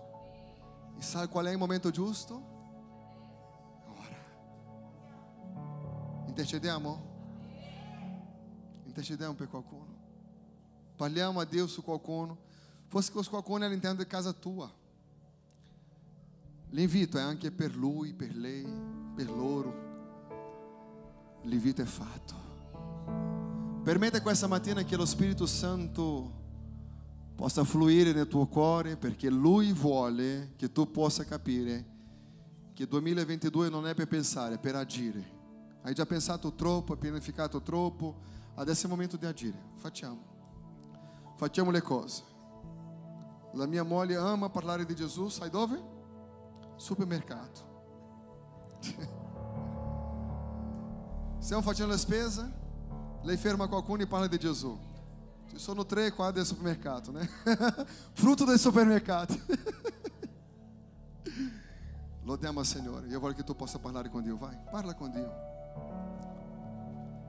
E sai qual è il momento giusto? Ora. Intercediamo? Intercediamo per qualcuno. Parliamo a Dio su qualcuno. Forse qualcuno è all'interno di casa tua. L'invito è anche per lui, per lei, per loro. L'invito è fatto. Permette questa mattina che lo Spirito Santo possa fluire nel tuo cuore, perché Lui vuole che tu possa capire che duemilaventidue non è per pensare, è per agire. Hai già pensato troppo, hai pianificato troppo, adesso è il momento di agire. Facciamo, facciamo le cose. La mia moglie ama parlare di Gesù, sai dove? Supermercato. Stiamo facendo la spesa, lei ferma qualcuno e parla di Gesù. Ci sono tre qua del supermercato, né? Frutto del supermercato. Lodiamo al Signore. Io voglio che tu possa parlare con Dio. Vai, parla con Dio.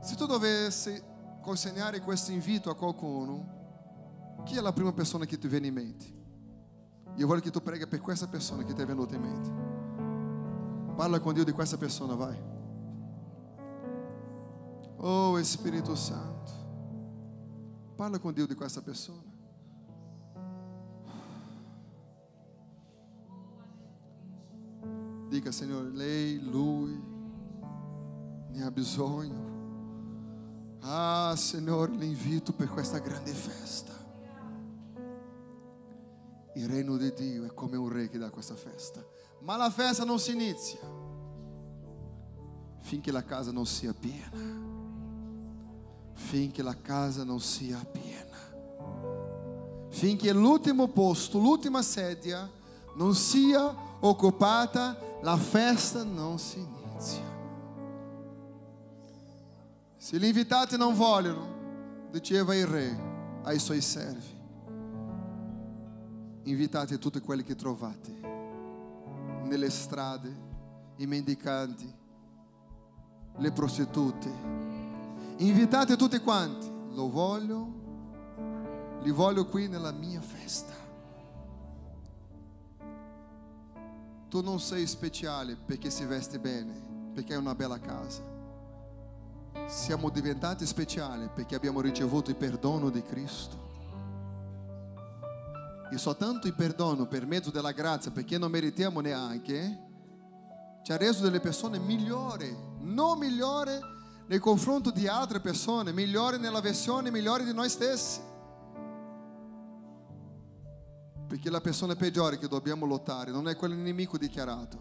Se tu dovessi consegnare questo invito a qualcuno, chi è la prima persona che ti viene in mente? Io voglio che tu preghi per questa persona che ti è venuta in mente. Parla con Dio di questa persona, vai. Oh Spirito Santo, parla con Dio di questa persona. Dica: Signore, lei, lui ne ha bisogno. Ah Signore, l'invito per questa grande festa. Il regno di Dio è come un re che dà questa festa, ma la festa non si inizia finché la casa non sia piena. Finché la casa non sia piena, finché l'ultimo posto, l'ultima sedia non sia occupata, la festa non si inizia. Se gli invitati non vogliono, diceva il re ai suoi servi, invitate tutti quelli che trovate nelle strade, i mendicanti, le prostitute. Invitate tutti quanti, lo voglio, Li voglio qui nella mia festa. Tu non sei speciale perché si veste bene, perché hai una bella casa. Siamo diventati speciali perché abbiamo ricevuto il perdono di Cristo. E soltanto il perdono per mezzo della grazia, perché non meritiamo neanche, ci ha reso delle persone migliori, non migliori nel confronto di altre persone, migliori nella versione, migliori di noi stessi. Perché la persona peggiore che dobbiamo lottare non è quell'nemico dichiarato,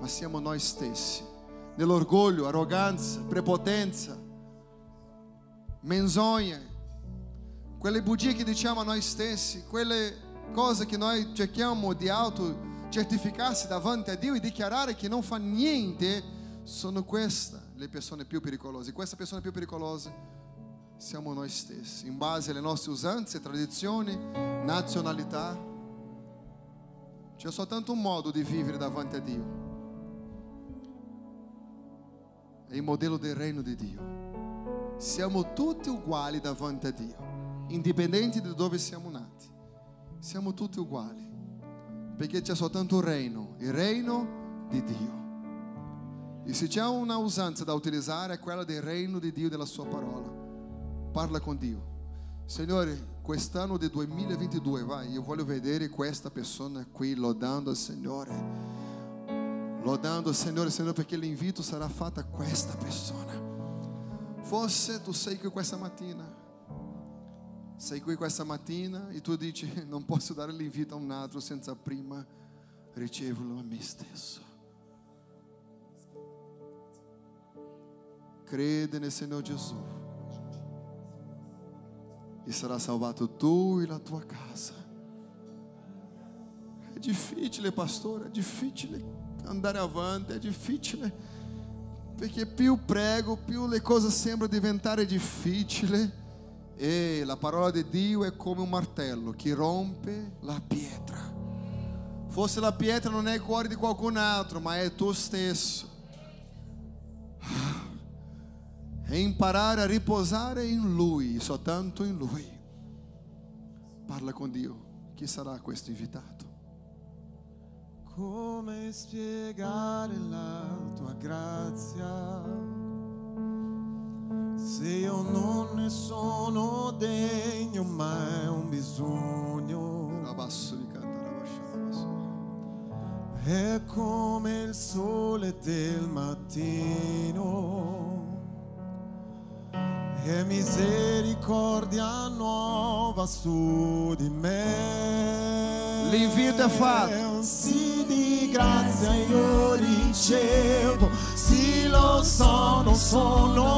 ma siamo noi stessi, nell'orgoglio, arroganza, prepotenza, menzogne, quelle bugie che diciamo a noi stessi, quelle cose che noi cerchiamo di autocertificarsi davanti a Dio e dichiarare che non fa niente. Sono queste le persone più pericolose. Queste persone più pericolose siamo noi stessi, in base alle nostre usanze, tradizioni, nazionalità. C'è soltanto un modo di vivere davanti a Dio, è il modello del regno di Dio. Siamo tutti uguali davanti a Dio, indipendenti da dove siamo nati. Siamo tutti uguali, perché c'è soltanto un regno, il regno di Dio. E se c'è una usanza da utilizzare, è quella del regno di Dio, della sua parola. Parla con Dio. Signore, quest'anno di duemilaventidue, vai, io voglio vedere questa persona qui lodando il Signore. Lodando il Signore, Signore, perché l'invito sarà fatto a questa persona. Forse tu sei qui questa mattina. Sei qui questa mattina e tu dici: non posso dare l'invito a un altro senza prima riceverlo a me stesso. Crede nel Signore Gesù e sarà salvato tu e la tua casa. È difficile, pastore, è difficile andare avanti, è difficile, perché più prego, più le cose sembrano diventare difficili. E la parola di Dio è come un martello che rompe la pietra. Forse la pietra non è il cuore di qualcun altro, ma è tu stesso. E imparare a riposare in Lui, soltanto in Lui. Parla con Dio. Chi sarà questo invitato? Come spiegare la tua grazia se io non ne sono degno, ma è un bisogno. Abbasso di cantare, è come il sole del mattino, e misericordia nuova su di me. L'invito è fatto. Sì, di grazia io ricevo. Sì, lo so, non sono